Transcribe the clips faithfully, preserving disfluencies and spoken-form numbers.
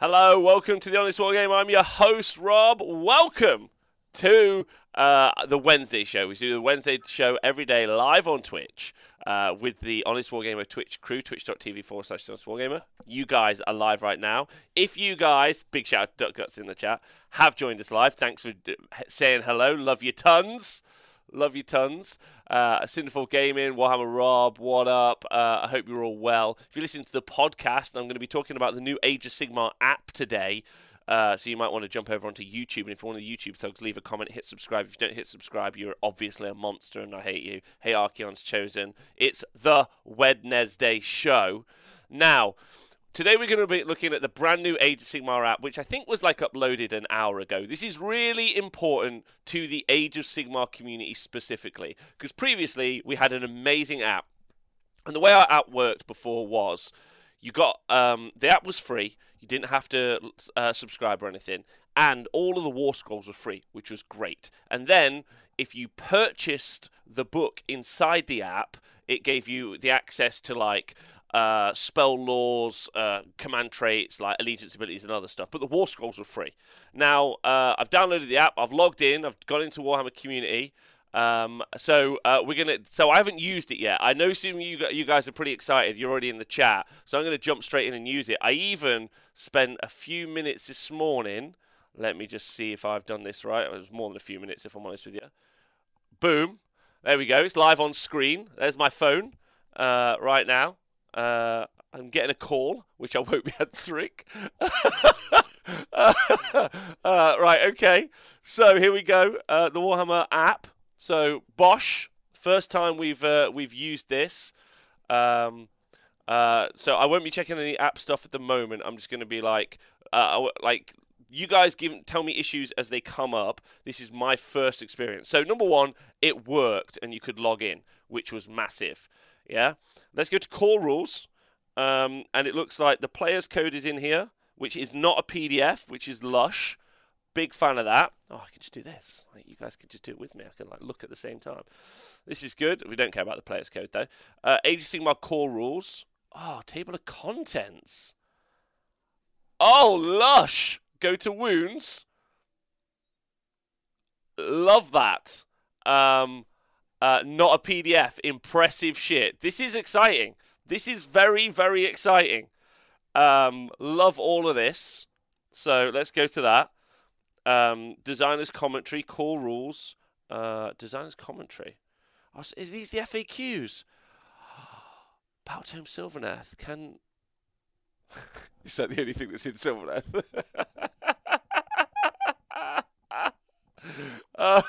Hello, welcome to The Honest Wargamer. I'm your host, Rob. Welcome to uh, the Wednesday show. We do the Wednesday show every day live on Twitch uh, with the Honest Wargamer Twitch crew, twitch.tv forward slash Honest Wargamer. You guys are live right now. If you guys, big shout out to DuckGuts in the chat, have joined us live, thanks for saying hello. Love you tons. Love you tons. Uh, Sinful Gaming, Warhammer Rob, what up? Uh, I hope you're all well. If you listen to the podcast, I'm going to be talking about the new Age of Sigmar app today. Uh, so you might want to jump over onto YouTube. And if you're one of the YouTube thugs, leave a comment, hit subscribe. If you don't hit subscribe, you're obviously a monster and I hate you. Hey, Archeon's Chosen. It's the Wednesday show. Now, today we're going to be looking at the brand new Age of Sigmar app, which I think was like uploaded an hour ago. This is really important to the Age of Sigmar community specifically, because previously we had an amazing app. And the way our app worked before was you got, um, the app was free. You didn't have to uh, subscribe or anything. And all of the War Scrolls were free, which was great. And then if you purchased the book inside the app, it gave you the access to like Uh, spell laws, uh, command traits, like allegiance abilities and other stuff. But the War Scrolls were free. Now, uh, I've downloaded the app. I've logged in. I've gone into Warhammer Community. Um, so uh, we're gonna. So I haven't used it yet. I know some of you, you guys are pretty excited. You're already in the chat. So I'm going to jump straight in and use it. I even spent a few minutes this morning. Let me just see if I've done this right. It was more than a few minutes, if I'm honest with you. Boom. There we go. It's live on screen. There's my phone uh, right now. Uh, I'm getting a call, which I won't be answering. uh, uh, right, okay. So here we go. Uh, the Warhammer app. So Bosch, first time we've uh, we've used this. Um, uh, so I won't be checking any app stuff at the moment. I'm just going to be like, uh, like you guys give tell me issues as they come up. This is my first experience. So number one, it worked, and you could log in, which was massive. Yeah, let's go to core rules, um, and it looks like the player's code is in here, which is not a P D F, which is lush. Big fan of that. Oh, I can just do this. Like, you guys can just do it with me. I can like look at the same time. This is good. We don't care about the player's code though. Uh, Age of Sigmar core rules. Oh, table of contents. Oh, lush. Go to wounds. Love that. Um... Uh, not a P D F. Impressive shit. This is exciting. This is very, very exciting. Um, love all of this. So let's go to that. Um, designer's commentary, core rules. Uh, designer's commentary. Oh, so is these the F A Qs? Battletome Silverneth. Can... Is that the only thing that's in Silverneth? Uh,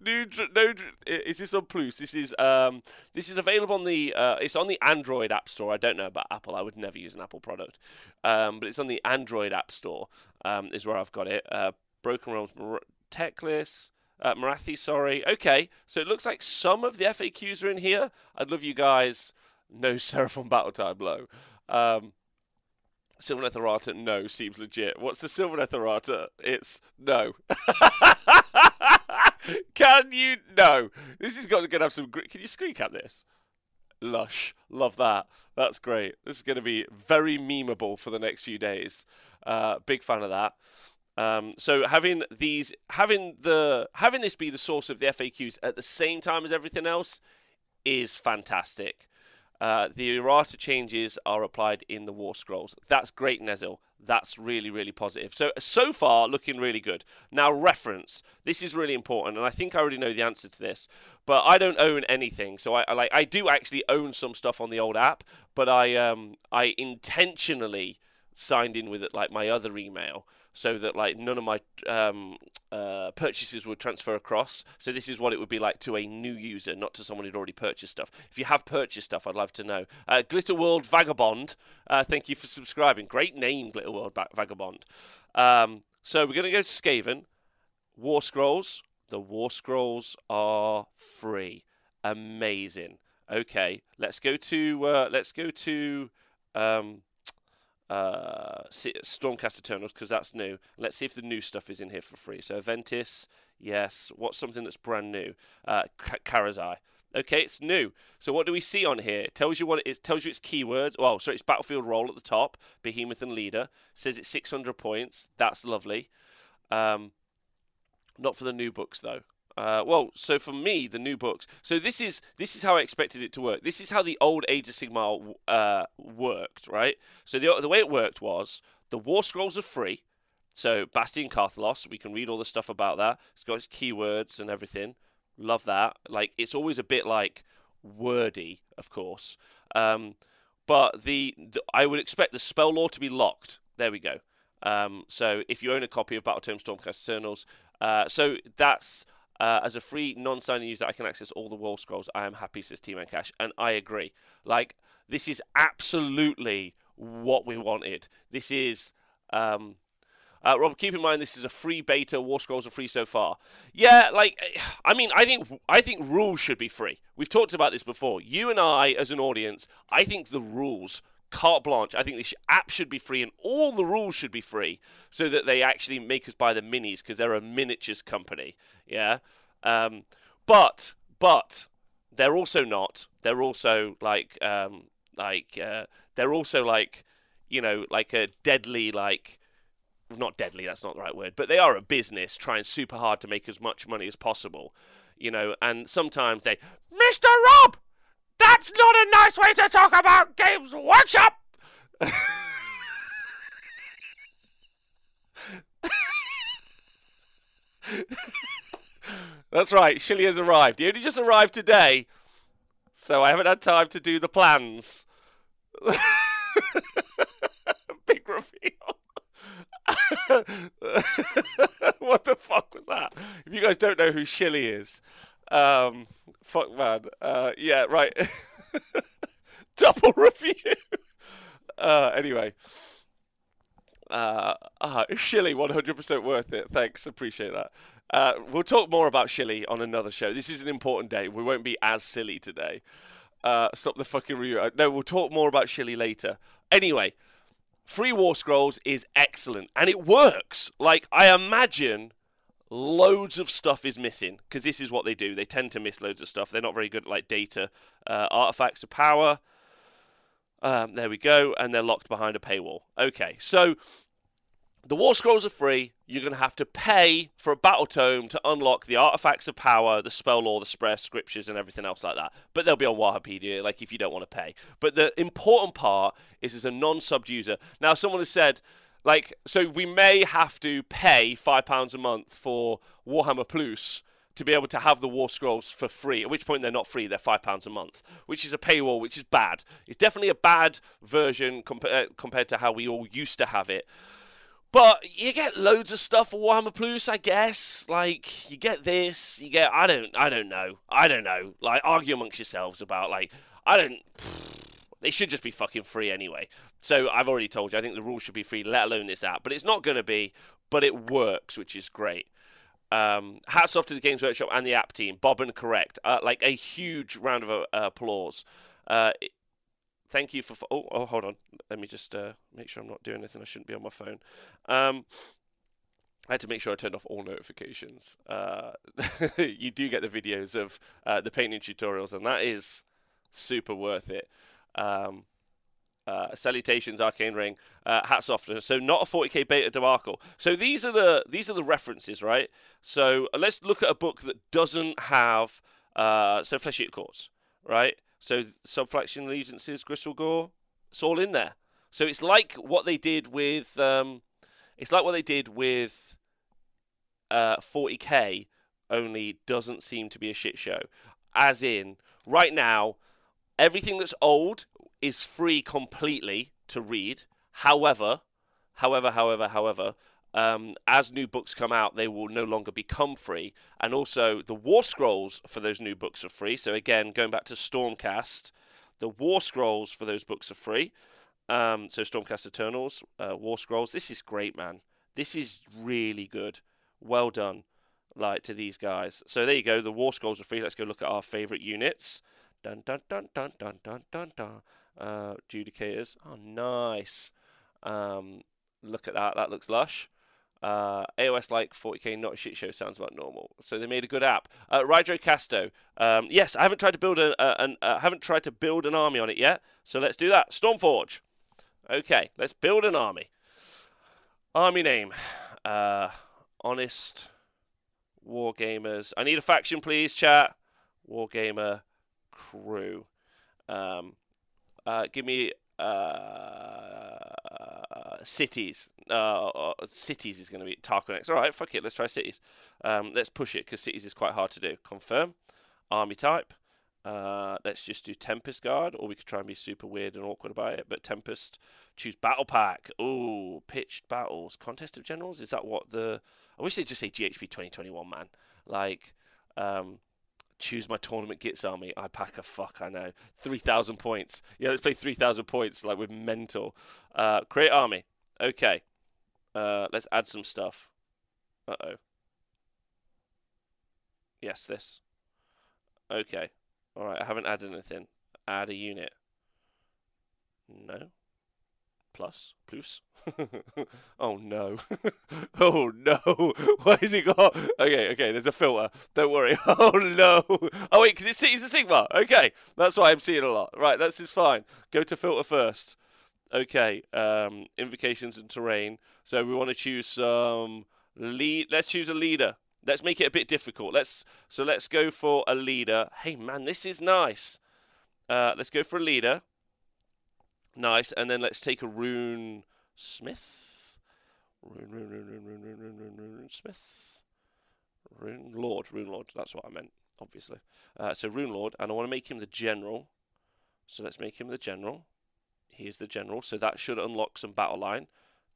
new, no, is this on Plus? This is um, this is available on the uh, it's on the Android App Store. I don't know about Apple. I would never use an Apple product, um, but it's on the Android App Store. Um, is where I've got it. Uh, Broken Realms Techlist, uh, Marathi. Sorry. Okay, so it looks like some of the F A Qs are in here. I'd love you guys. No Seraphon battle type low. Um, Silverneth Errata, no, seems legit. What's the Silverneth Errata? It's no. Can you? No. This is going to have some... Can you screen cap this? Lush. Love that. That's great. This is going to be very memeable for the next few days. Uh, big fan of that. Um, so having these, having the, having this be the source of the F A Qs at the same time as everything else is fantastic. Uh, the errata changes are applied in the War Scrolls. That's great, Nezil. That's really, really positive. So, so far, looking really good. Now, reference. This is really important, and I think I already know the answer to this, but I don't own anything. So, I, I like I do actually own some stuff on the old app, but I um I intentionally signed in with it like my other email, so that like none of my um, uh, purchases would transfer across. So this is what it would be like to a new user, not to someone who'd already purchased stuff. If you have purchased stuff, I'd love to know. Uh, Glitter World Vagabond, uh, thank you for subscribing. Great name, Glitter World Vagabond. Um, so we're going to go to Skaven. War Scrolls. The War Scrolls are free. Amazing. Okay, let's go to uh, let's go to. Um, Uh, Stormcast Eternals, because that's new. Let's see if the new stuff is in here for free. So Aventis, yes. What's something that's brand new? Uh, Karazai. Okay, it's new. So what do we see on here? It tells you what it is. It tells you its keywords. Well, so it's battlefield role at the top, Behemoth and Leader. It says it's six hundred points. That's lovely. Um, not for the new books though. Uh, well, so for me, the new books. So this is this is how I expected it to work. This is how the old Age of Sigmar uh, worked, right? So the the way it worked was the War Scrolls are free. So Bastion Carthalos, we can read all the stuff about that. It's got its keywords and everything. Love that. Like, it's always a bit like wordy, of course. Um, but the, the I would expect the spell lore to be locked. There we go. Um, so if you own a copy of Battletome Stormcast Eternals, uh, so that's. Uh, as a free non-signing user, I can access all the War Scrolls. I am happy, says T-Man Cash. And I agree. Like, this is absolutely what we wanted. This is... Um, uh, Rob, keep in mind, this is a free beta. War Scrolls are free so far. Yeah, like, I mean, I think, I think rules should be free. We've talked about this before. You and I, as an audience, I think the rules, carte blanche, I think this app should be free and all the rules should be free so that they actually make us buy the minis because they're a miniatures company. Yeah. Um, but, but they're also not, they're also like, um, like, uh, they're also like, you know, like a deadly, like, not deadly, that's not the right word, but they are a business trying super hard to make as much money as possible, you know, and sometimes they, Mister Rob, that's not a nice way to talk about Games Workshop! That's right, Shilly has arrived. He only just arrived today, so I haven't had time to do the plans. Big reveal. What the fuck was that? If you guys don't know who Shilly is... Um, fuck man. Uh, yeah, right. Double review. uh, anyway. Uh, uh Shilly, one hundred percent worth it. Thanks, appreciate that. Uh, we'll talk more about Shilly on another show. This is an important day. We won't be as silly today. Uh, stop the fucking review. No, we'll talk more about Shilly later. Anyway, free War Scrolls is excellent, and it works. Like, I imagine... loads of stuff is missing because this is what they do. They tend to miss loads of stuff. They're not very good at like data, uh, artifacts of power. Um, there we go. And they're locked behind a paywall. Okay, so the War Scrolls are free. You're going to have to pay for a battle tome to unlock the artifacts of power, the spell lore, the spare scriptures and everything else like that. But they'll be on Wahapedia, like if you don't want to pay. But the important part is as a non-subbed user. Now, someone has said... Like, so we may have to pay five pounds a month for Warhammer Plus to be able to have the War Scrolls for free, at which point they're not free, they're five pounds a month, which is a paywall, which is bad. It's definitely a bad version comp uh, compared to how we all used to have it. But you get loads of stuff for Warhammer Plus, I guess. Like, you get this, you get... I don't, I don't know. I don't know. Like, argue amongst yourselves about, like, I don't... They should just be fucking free anyway. So I've already told you, I think the rules should be free, let alone this app. But it's not going to be, but it works, which is great. Um, hats off to the Games Workshop and the app team. Bob and correct. Uh, like a huge round of uh, applause. Uh, it, thank you for... for oh, oh, hold on. Let me just uh, make sure I'm not doing anything. I shouldn't be on my phone. Um, I had to make sure I turned off all notifications. Uh, you do get the videos of uh, the painting tutorials, and that is super worth it. Um, uh, salutations, Arcane Ring. Uh, hats off to her. So not a forty K beta debacle. So these are the these are the references, right? So let's look at a book that doesn't have uh, so Flesh Eater Courts, right? So Subflexion Allegiances, Gristle Gore, it's all in there. So it's like what they did with um, it's like what they did with uh, forty K, only doesn't seem to be a shit show. As in, right now. Everything that's old is free completely to read. However, however, however, however, um, as new books come out, they will no longer become free. And also, the War Scrolls for those new books are free. So again, going back to Stormcast, the War Scrolls for those books are free. Um, so Stormcast Eternals, uh, War Scrolls. This is great, man. This is really good. Well done, like, to these guys. So there you go. The War Scrolls are free. Let's go look at our favourite units. Dun dun dun dun dun dun dun dun. Uh, Judicators. Oh, nice. Um, look at that. That looks lush. Uh, A O S like forty K not a shit show sounds about normal. So they made a good app. Uh, Rydro Casto. Um, yes, I haven't tried to build a, a, an uh, haven't tried to build an army on it yet. So let's do that. Stormforge. Okay, let's build an army. Army name. Uh, honest Wargamers. I need a faction, please, chat. Wargamer crew. Um, uh, give me uh, cities. Uh, cities is going to be Tarkonex. All right, fuck it. Let's try cities. Um, let's push it because cities is quite hard to do. Confirm. Army type. Uh, let's just do Tempest Guard, or we could try and be super weird and awkward about it. But Tempest, choose Battle Pack. Ooh, pitched battles. Contest of Generals? Is that what the... I wish they'd just say G H P twenty twenty-one, man. Like, um, choose my tournament gits army. I pack a fuck, I know. three thousand points. Yeah, let's play three thousand points, like, with mental. Uh, create army. Okay. Uh, let's add some stuff. Uh-oh. Yes, this. Okay. Alright, I haven't added anything. Add a unit. No. Plus. Plus. Oh, no. Oh, no. What has he got? Okay, okay, there's a filter. Don't worry. Oh, no. Oh, wait, because it's Cities of Sigmar. Okay, that's why I'm seeing a lot. Right, that's is fine. Go to filter first. Okay, um, invocations and terrain. So we want to choose some... lead. Let's choose a leader. Let's make it a bit difficult. Let's so let's go for a leader. Hey man, this is nice. Uh, let's go for a leader. Nice, and then let's take a Rune Smith. Rune, Rune, Rune, Rune, Rune, Rune, Rune, Rune, Rune Smith. Rune Lord, Rune Lord. That's what I meant, obviously. Uh, so Rune Lord, and I want to make him the general. So let's make him the general. He is the general. So that should unlock some battle line.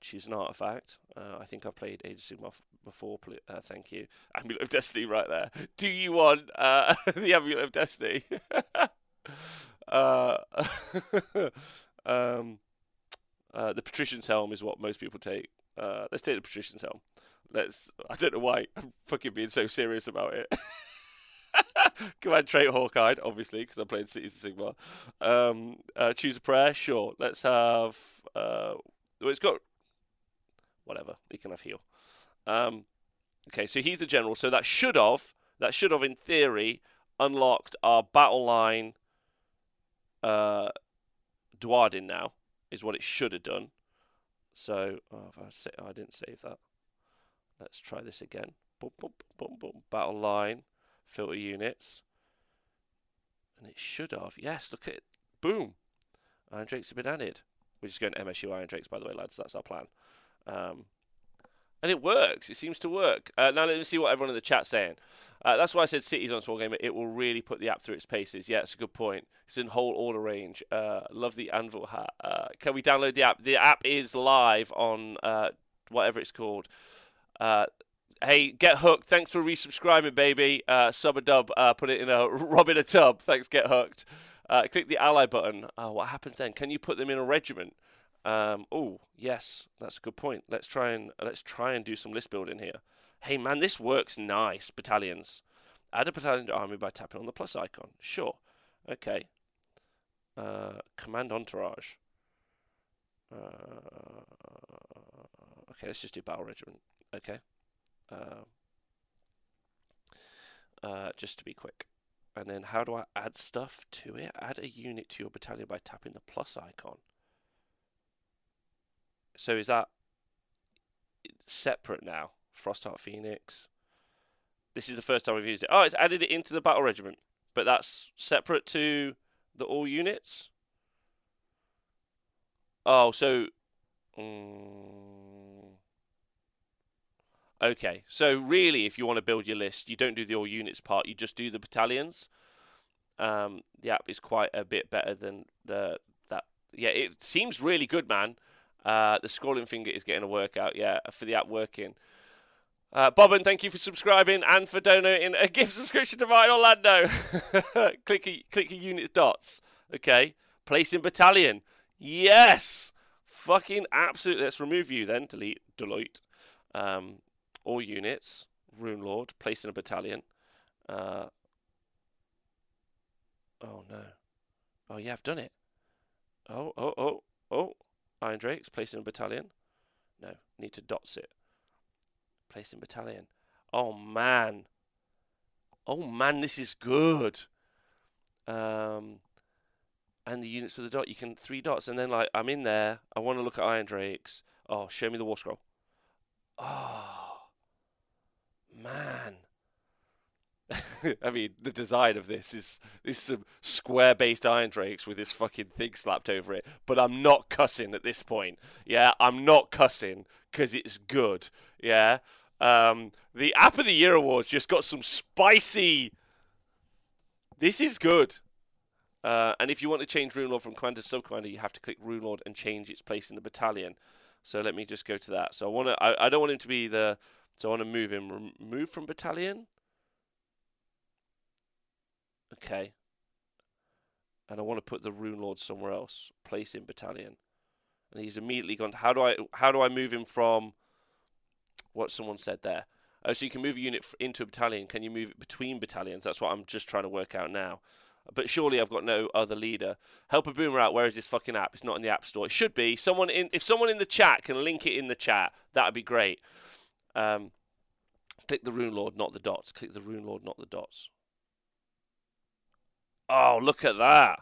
Choose an artifact. Uh, I think I've played Age of Sigmar before. Uh, thank you. Amulet of Destiny right there. Do you want uh, the Amulet of Destiny? uh, um, uh, the Patrician's Helm is what most people take. Uh, let's take the Patrician's Helm. Let's. I don't know why I'm fucking being so serious about it. Command trait Hawkeye, obviously, because I'm playing Cities of Sigmar. Um, uh, choose a prayer. Sure. Let's have... Uh, well, it's got... Whatever, he can have heal. Um, okay, so he's the general. So that should have, that should have, in theory, unlocked our battle line. Uh, Dwarden now is what it should have done. So oh, if I, say, oh, I didn't save that. Let's try this again. Boom, boom, boom, boom. Battle line, filter units, and it should have. Yes, look at it. Boom. Iron Drakes have been added. We're just going to M S U Iron Drakes, by the way, lads. That's our plan. Um, and it works. It seems to work. Uh, now let me see what everyone in the chat's saying. Uh, that's why I said Cities on Wargamer. It will really put the app through its paces. Yeah, it's a good point. It's in whole order range. Uh, love the anvil hat. Uh, can we download the app? The app is live on uh, whatever it's called. Uh, hey, Get Hooked. Thanks for resubscribing, baby. Uh, sub a dub. Uh, put it in a rob in a tub. Thanks, Get Hooked. Uh, click the ally button. Oh, what happens then? Can you put them in a regiment? Um, oh yes, that's a good point. Let's try and let's try and do some list building here. Hey man, this works nice. Battalions. Add a battalion to army by tapping on the plus icon. Sure. Okay. Uh, command entourage. Uh, okay, let's just do battle regiment. Okay. Uh, uh, just to be quick. And then how do I add stuff to it? Add a unit to your battalion by tapping the plus icon. So is that separate now? Frostheart Phoenix. This is the first time we've used it. Oh, it's added it into the battle regiment. But that's separate to the all units? Oh, so... Um, okay. So really, if you want to build your list, you don't do the all units part. You just do the battalions. Um, the app is quite a bit better than the that. Yeah, it seems really good, man. Uh, the scrolling finger is getting a workout, yeah, for the app working. Uh, Bobbin, thank you for subscribing and for donating a gift subscription to Martin Orlando. click, a, click a unit dots. Okay. Place in battalion. Yes. Fucking absolutely. Let's remove you then. Delete. Delete. Um, all units. Rune Lord. Place in a battalion. Uh, oh, no. Oh, yeah, I've done it. Oh, oh, oh, oh. Iron Drakes, place in a battalion. No, need to dots it. Placing battalion. Oh man. Oh man, this is good. Um, and the units of the dot. You can three dots, and then like I'm in there. I want to look at Iron Drakes. Oh, show me the War Scroll. Oh man. I mean, the design of this is is some square-based Iron Drakes with this fucking thing slapped over it. But I'm not cussing at this point. Yeah, I'm not cussing because it's good. Yeah. Um, the App of the Year Awards just got some spicy. This is good. Uh, and if you want to change Rune Lord from commander to sub-commander, you have to click Rune Lord and change its place in the battalion. So let me just go to that. So I want to. I, I don't want him to be the. So I want to move him. Remove from battalion. Okay, and I want to put the Rune Lord somewhere else. Place in battalion, and he's immediately gone. How do I? How do I move him from? What someone said there. Oh, so you can move a unit into a battalion. Can you move it between battalions? That's what I'm just trying to work out now. But surely I've got no other leader. Help a boomer out. Where is this fucking app? It's not in the app store. It should be. Someone in. If someone in the chat can link it in the chat, that would be great. Um, click the Rune Lord, not the dots. Click the Rune Lord, not the dots. Oh, look at that.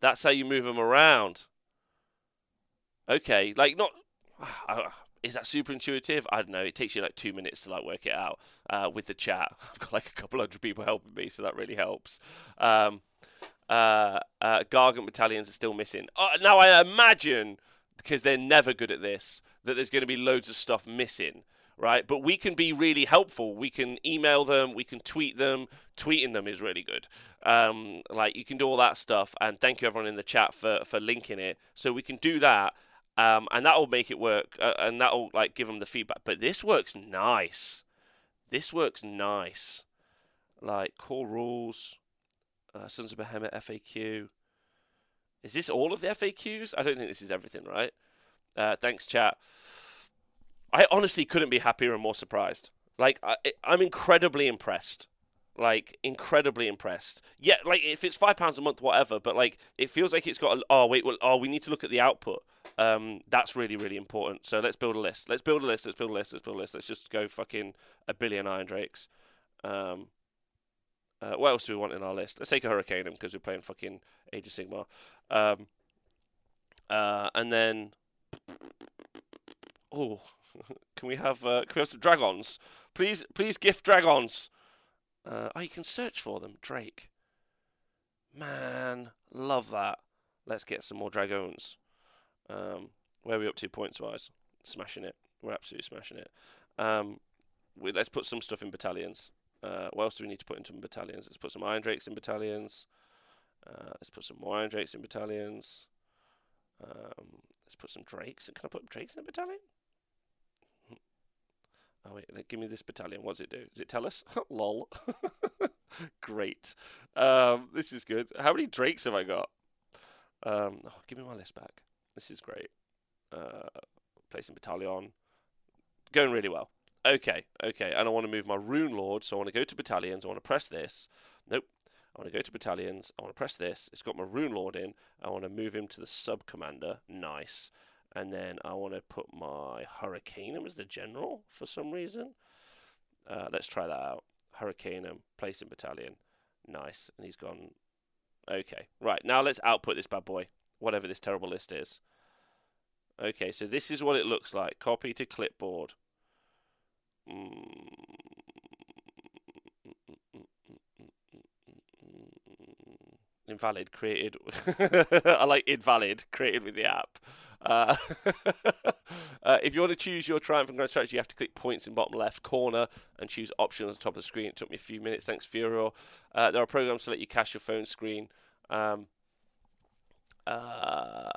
That's how you move them around. Okay, like not... Uh, is that super intuitive? I don't know. It takes you like two minutes to like work it out uh, with the chat. I've got like a couple hundred people helping me, so that really helps. Um, uh, uh, Gargant battalions are still missing. Uh, now, I imagine, because they're never good at this, that there's going to be loads of stuff missing. Right, but we can be really helpful. We can email them. We can tweet them. Tweeting them is really good. Um, like you can do all that stuff. And thank you everyone in the chat for for linking it. So we can do that, um, and that will make it work. Uh, and that will like give them the feedback. But this works nice. This works nice. Like core rules, uh, Sons of Behemoth F A Q. Is this all of the F A Qs? I don't think this is everything, right? Uh, thanks, chat. I honestly couldn't be happier and more surprised. Like, I, I'm incredibly impressed. Like, incredibly impressed. Yeah, like, if it's five pounds a month, whatever, but, like, it feels like it's got a... Oh, wait, well, oh, we need to look at the output. Um, that's really, really important. So let's build a list. Let's build a list. Let's build a list. Let's build a list. Let's just go fucking a billion Iron Drakes. Um, uh, what else do we want in our list? Let's take a Hurricaneum because we're playing fucking Age of Sigmar. Um, uh, and then... Oh... Can we have uh, can we have some dragons? Please, please gift dragons. Uh, oh, you can search for them, Drake. Man, love that. Let's get some more dragons. Um, where are we up to points-wise? Smashing it. We're absolutely smashing it. Um, we, let's put some stuff in battalions. Uh, what else do we need to put into battalions? Let's put some Iron Drakes in battalions. Uh, let's put some more Iron Drakes in battalions. Um, let's put some Drakes. Can I put Drakes in a battalion? Oh, wait, give me this battalion. What does it do? Does it tell us? Lol. Great. Um, this is good. How many Drakes have I got? Um, oh, give me my list back. This is great. Uh, placing battalion. Going really well. Okay, okay. And I want to move my Rune Lord, so I want to go to battalions. I want to press this. Nope. I want to go to battalions. I want to press this. It's got my Rune Lord in. I want to move him to the sub-commander. Nice. And then I want to put my Hurricaneum as the general for some reason. Uh, let's try that out. Hurricaneum, place in battalion. Nice. And he's gone. Okay. Right. Now let's output this bad boy, whatever this terrible list is. Okay. So this is what it looks like. Copy to clipboard. Mm. Invalid created. I like invalid created with the app. Uh, uh, if you want to choose your triumph and grand strategy, you have to click points in bottom left corner and choose options on the top of the screen. It took me a few minutes. Thanks, Furo. Uh, there are programs to let you cache your phone screen. Um, uh,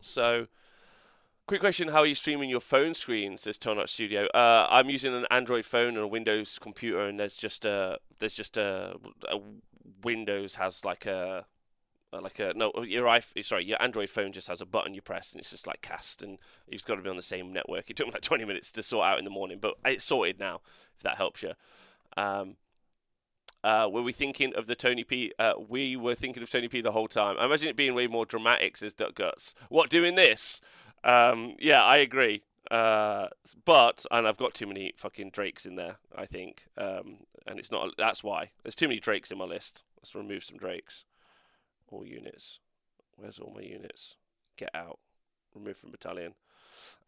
so, quick question: how are you streaming your phone screen? Says Tornot Studio. Uh, I'm using an Android phone and a Windows computer, and there's just a there's just a, a Windows has like a like a no your iPhone, sorry your Android phone just has a button you press and it's just like cast, and you've got to be on the same network. It took me like twenty minutes to sort out in the morning, but it's sorted now, if that helps you. Um uh were we thinking of the Tony P? Uh we were thinking of Tony P the whole time. I imagine it being way more dramatic, says DuckGuts. What, doing this? Um yeah, I agree. Uh, but, and I've got too many fucking drakes in there, I think. Um, and it's not, that's why. There's too many drakes in my list. Let's remove some drakes. All units. Where's all my units? Get out. Remove from battalion.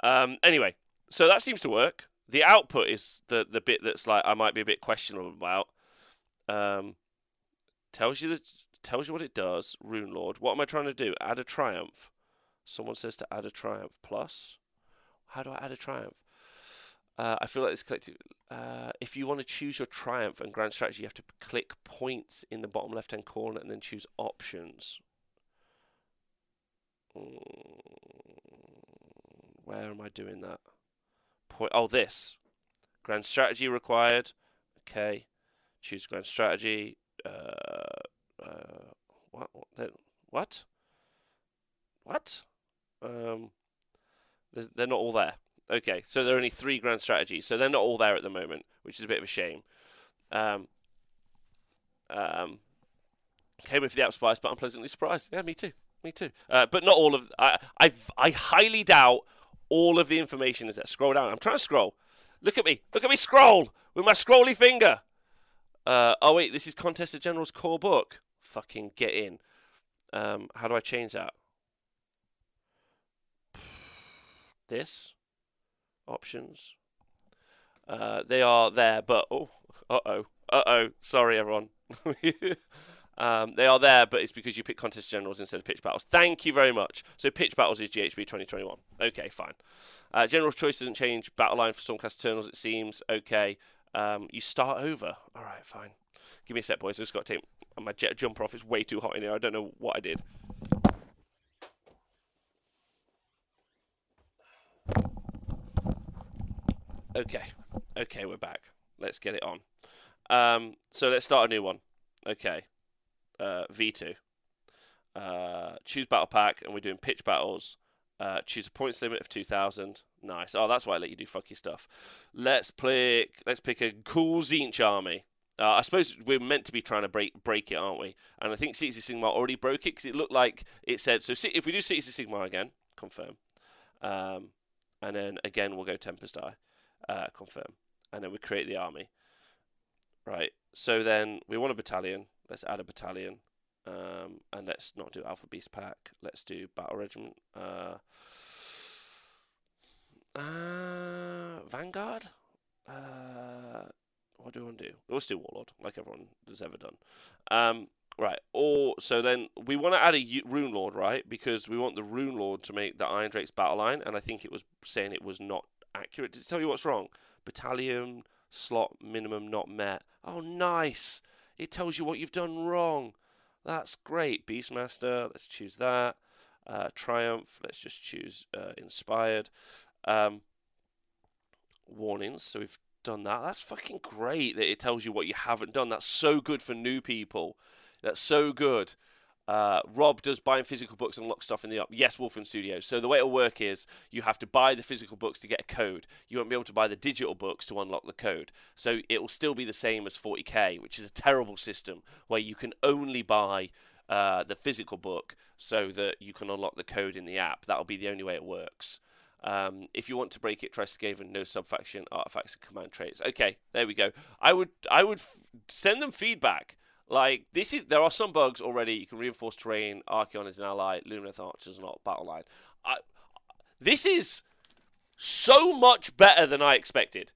Um, anyway, so that seems to work. The output is the, the bit that's like, I might be a bit questionable about. Um, tells you the, tells you what it does. Rune Lord. What am I trying to do? Add a triumph. Someone says to add a triumph. Plus... How do I add a triumph? Uh, I feel like this collective... Uh, if you want to choose your triumph and grand strategy, you have to click points in the bottom left-hand corner and then choose options. Mm, where am I doing that? Point. Oh, this. Grand strategy required. Okay. Choose grand strategy. Uh, uh, what? What? What? Um... They're not all there. Okay, so there are only three grand strategies. So they're not all there at the moment, which is a bit of a shame. Um, um, came in for the app spice, but I'm pleasantly surprised. Yeah, me too. Me too. Uh, but not all of... I, I I highly doubt all of the information is there. Scroll down. I'm trying to scroll. Look at me. Look at me scroll with my scrolly finger. Uh, oh, wait. This is Contest of General's core book. Fucking get in. Um, how do I change that? This options, uh, they are there, but oh, uh oh, uh oh, sorry everyone, um, they are there, but it's because you pick contest generals instead of pitch battles. Thank you very much. So pitch battles is G H B twenty twenty-one. Okay, fine. Uh, general's choice doesn't change. Battle line for Stormcast Eternals, it seems. Okay, um, you start over. All right, fine. Give me a sec, boys. I just got to take my jet jumper off. It's way too hot in here. I don't know what I did. Okay, okay, we're back. Let's get it on. Um, so let's start a new one. Okay, uh, V two. Uh, choose battle pack, and we're doing pitch battles. Uh, choose a points limit of two thousand. Nice. Oh, that's why I let you do fucky stuff. Let's pick. Let's pick a cool Zinch army. Uh, I suppose we're meant to be trying to break break it, aren't we? And I think Cities of Sigmar already broke it because it looked like it said. So if we do Cities of Sigmar again, confirm. Um, and then again, we'll go Tempest Eye. Uh, confirm, and then we create the army. Right, so then we want a battalion. Let's add a battalion, um, and let's not do Alpha Beast Pack. Let's do Battle Regiment. Uh, uh, Vanguard? Uh, what do we want to do? Let's do Warlord, like everyone has ever done. Um, right, or so then we want to add a Rune Lord, right? Because we want the Rune Lord to make the Iron Drake's battle line, and I think it was saying it was not accurate. Does it tell you what's wrong? Battalion slot minimum not met. Oh, nice. It tells you what you've done wrong. That's great. Beastmaster, let's choose that. Uh, Triumph, let's just choose uh, Inspired. Um, warnings, so we've done that. That's fucking great that it tells you what you haven't done. That's so good for new people. That's so good. Uh, Rob does buying physical books and lock stuff in the up. Yes, Wolfen Studios. So the way it'll work is you have to buy the physical books to get a code. You won't be able to buy the digital books to unlock the code. So it will still be the same as forty K, which is a terrible system where you can only buy uh, the physical book so that you can unlock the code in the app. That'll be the only way it works. Um, if you want to break it, try Skaven, no subfaction, artifacts, and command traits. Okay, there we go. I would, I would f send them feedback. Like, this is, there are some bugs already. You can reinforce terrain, Archeon is an ally, Lumineth Archers not, battle line. I, this is so much better than I expected.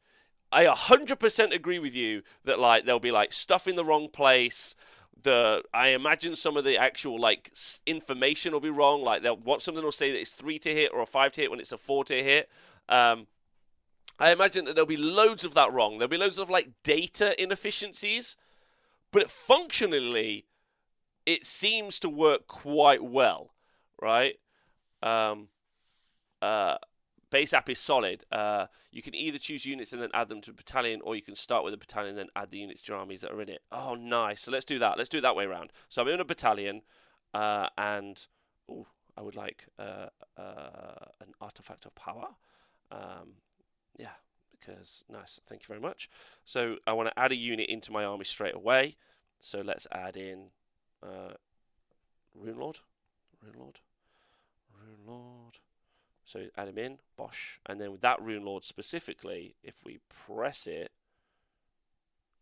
I one hundred percent agree with you that, like, there'll be, like, stuff in the wrong place. The I imagine some of the actual, like, information will be wrong. Like, they'll want something will say that it's three to hit or a five to hit when it's a four to hit. Um... I imagine that there'll be loads of that wrong. There'll be loads of, like, data inefficiencies. But functionally, it seems to work quite well, right? Um, uh, base app is solid. Uh, you can either choose units and then add them to a battalion, or you can start with a battalion and then add the units to your armies that are in it. Oh, nice. So let's do that. Let's do it that way around. So I'm in a battalion, uh, and ooh, I would like uh, uh, an artifact of power. Um, yeah. Because, nice, thank you very much. So I want to add a unit into my army straight away. So let's add in uh, Rune Lord. Rune Lord. Rune Lord. So add him in, bosh. And then with that Rune Lord specifically, if we press it,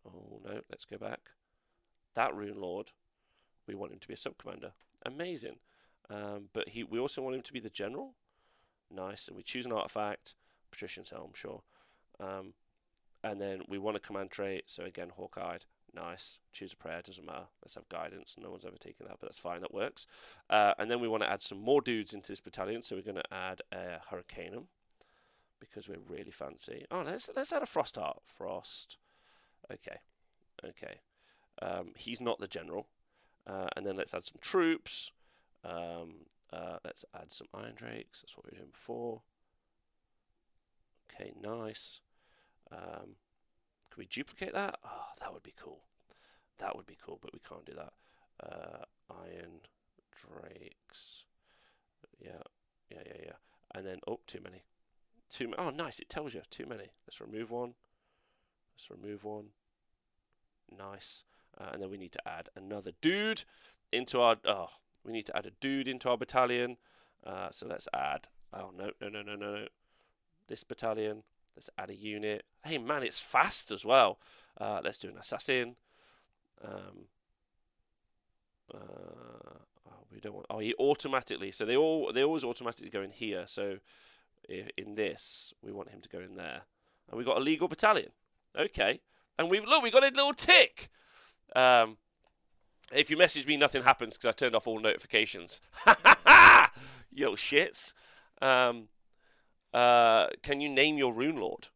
oh no, let's go back. That Rune Lord, we want him to be a sub-commander. Amazing. Um, but he, we also want him to be the general. Nice. And we choose an artifact, Patrician's Helm, sure. Um, and then we want a command trait, so again, Hawk-eyed. Nice. Choose a prayer, doesn't matter. Let's have guidance. No one's ever taken that, but that's fine. That works. Uh, and then we want to add some more dudes into this battalion, so we're going to add a Hurricaneum because we're really fancy. Oh, let's let's add a Frost Heart. Frost. Okay, okay. Um, he's not the general. Uh, and then let's add some troops. Um, uh, let's add some Iron Drakes. That's what we were doing before. Okay, nice. Um, Can we duplicate that? Oh, that would be cool. That would be cool, but we can't do that. Uh, Iron Drakes. Yeah, yeah, yeah, yeah. And then, oh, too many. Too ma oh, nice, it tells you. Too many. Let's remove one. Let's remove one. Nice. Uh, and then we need to add another dude into our... Oh, we need to add a dude into our battalion. Uh, so let's add... Oh, no, no, no, no, no, no. This battalion... Let's add a unit. Hey, man, it's fast as well. Uh, let's do an assassin. Um, uh, oh, we don't want... Oh, he automatically... So they all they always automatically go in here. So in this, we want him to go in there. And we've got a legal battalion. Okay. And we've look, we got a little tick. Um, if you message me, nothing happens because I turned off all notifications. Ha, ha, ha! Yo, shits. Um... Uh, can you name your Rune Lord?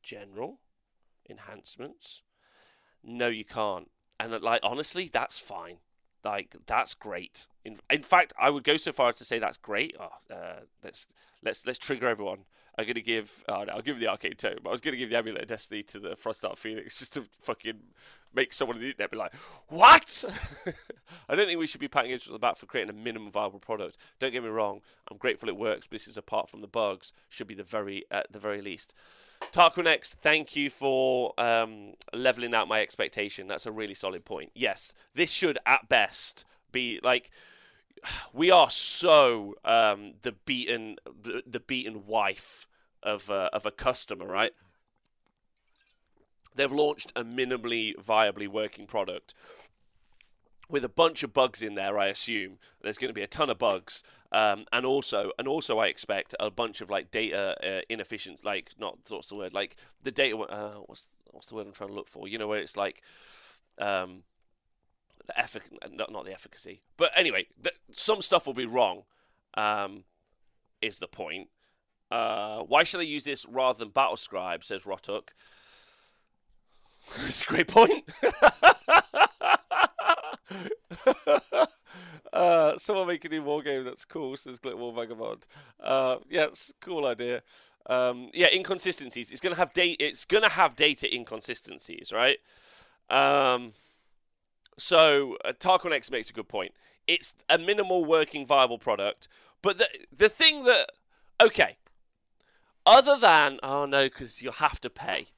General? Enhancements? No, you can't. And, like, honestly, that's fine. Like, that's great. In, in fact, I would go so far as to say that's great. Oh, uh, let's let's let's trigger everyone. I'm going to give... Oh, no, I'll give the Arcade Tome. I was going to give the Amulet of Destiny to the Frostart Phoenix just to fucking make someone in the internet be like, what? I don't think we should be patting each other on the back for creating a minimum viable product. Don't get me wrong. I'm grateful it works, but this is apart from the bugs. Should be the very at uh, the very least. Tarkonex, thank you for um, leveling out my expectation. That's a really solid point. Yes, this should, at best, be like... We are so um, the beaten the beaten wife of uh, of a customer, right? They've launched a minimally viably working product with a bunch of bugs in there. I assume there's going to be a ton of bugs, um, and also and also I expect a bunch of like data uh, inefficient, like not what's the word, like the data. Uh, what's what's the word I'm trying to look for? You know where it's like. Um, The effic not, not the efficacy. But anyway, the, some stuff will be wrong, um, is the point. Uh, why should I use this rather than Battle Scribe, says Rotuk. That's a great point. uh, someone make a new war game that's cool, says Glitter World Vagabond. Uh, yeah, it's a cool idea. Um, yeah, inconsistencies. It's gonna have data. It's gonna have data inconsistencies, right? Um. So, uh, Tarkonex makes a good point. It's a minimal working viable product. But the the thing that... Okay. Other than... Oh, no, because you'll have to pay.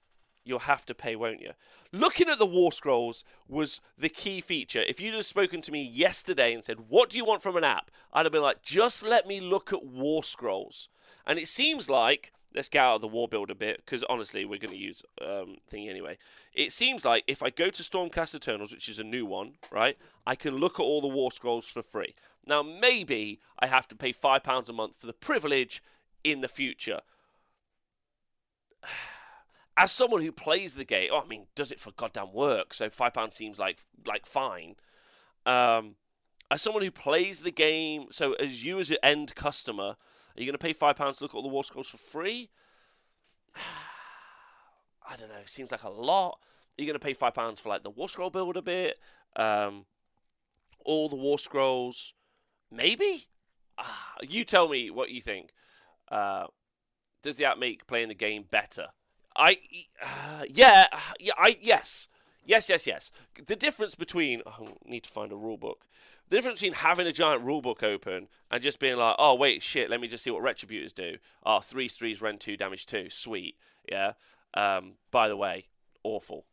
You'll have to pay, won't you? Looking at the War Scrolls was the key feature. If you'd have spoken to me yesterday and said, what do you want from an app? I'd have been like, just let me look at War Scrolls. And it seems like... Let's get out of the war build a bit, because honestly, we're going to use um, thing anyway. It seems like if I go to Stormcast Eternals, which is a new one, right, I can look at all the War Scrolls for free. Now, maybe I have to pay five pounds a month for the privilege in the future. As someone who plays the game, oh, I mean, does it for goddamn work, so five pounds seems like, like fine. Um, as someone who plays the game, so as you as your end customer... Are you going to pay five pounds to look at all the War Scrolls for free? I don't know. Seems like a lot. Are you going to pay five pounds for like the War Scroll build a bit? Um, all the War Scrolls? Maybe? Ah, you tell me what you think. Uh, does the app make playing the game better? I uh, yeah, yeah, I yes. Yes, yes, yes. The difference between... Oh, I need to find a rule book. The difference between having a giant rule book open and just being like, oh, wait, shit, let me just see what Retributors do. Oh, threes, threes, rend two, damage two. Sweet. Yeah. Um, by the way, awful.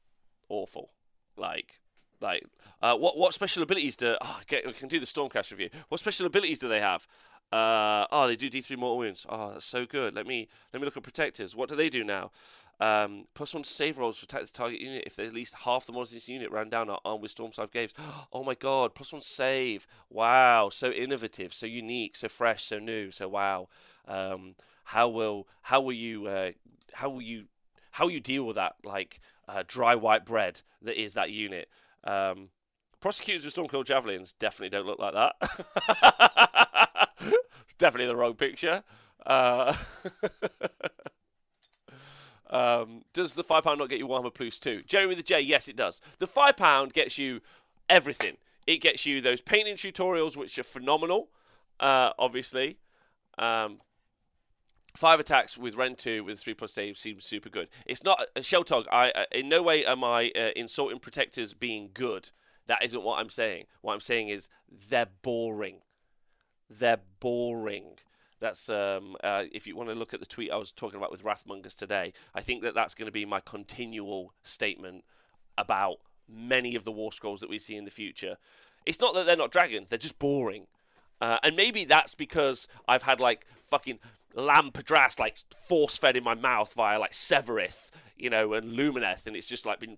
Awful. Like... Like, uh, what what special abilities do... Oh, okay, we can do the Stormcast review. What special abilities do they have? Uh, oh, they do D three mortal wounds. Oh, that's so good. Let me let me look at protectors. What do they do now? Um, plus one save rolls for attack the target unit if at least half the models in this unit ran down are armed with Stormscythe Glaives. Oh my god, plus one save. Wow, so innovative, so unique, so fresh, so new, so wow. Um, how will how will you uh, how will you how will you deal with that like uh, dry white bread that is that unit? Um, prosecutors with Stormclaw javelins definitely don't look like that. It's definitely the wrong picture. Uh, Um, does the five pound not get you Warhammer Plus too? Jeremy the J, yes it does. The five pound gets you everything. It gets you those painting tutorials, which are phenomenal, uh, obviously. Um, five attacks with Ren two with three plus save seems super good. It's not, uh, Sheltog, I, uh, in no way am I uh, insulting protectors being good. That isn't what I'm saying. What I'm saying is they're boring. They're boring. That's um, uh, if you want to look at the tweet I was talking about with Wrathmongers today, I think that that's going to be my continual statement about many of the War Scrolls that we see in the future. It's not that they're not dragons, they're just boring. Uh, and maybe that's because I've had, like, fucking Lampedras, like, force-fed in my mouth via, like, Severith, you know, and Lumineth, and it's just, like, been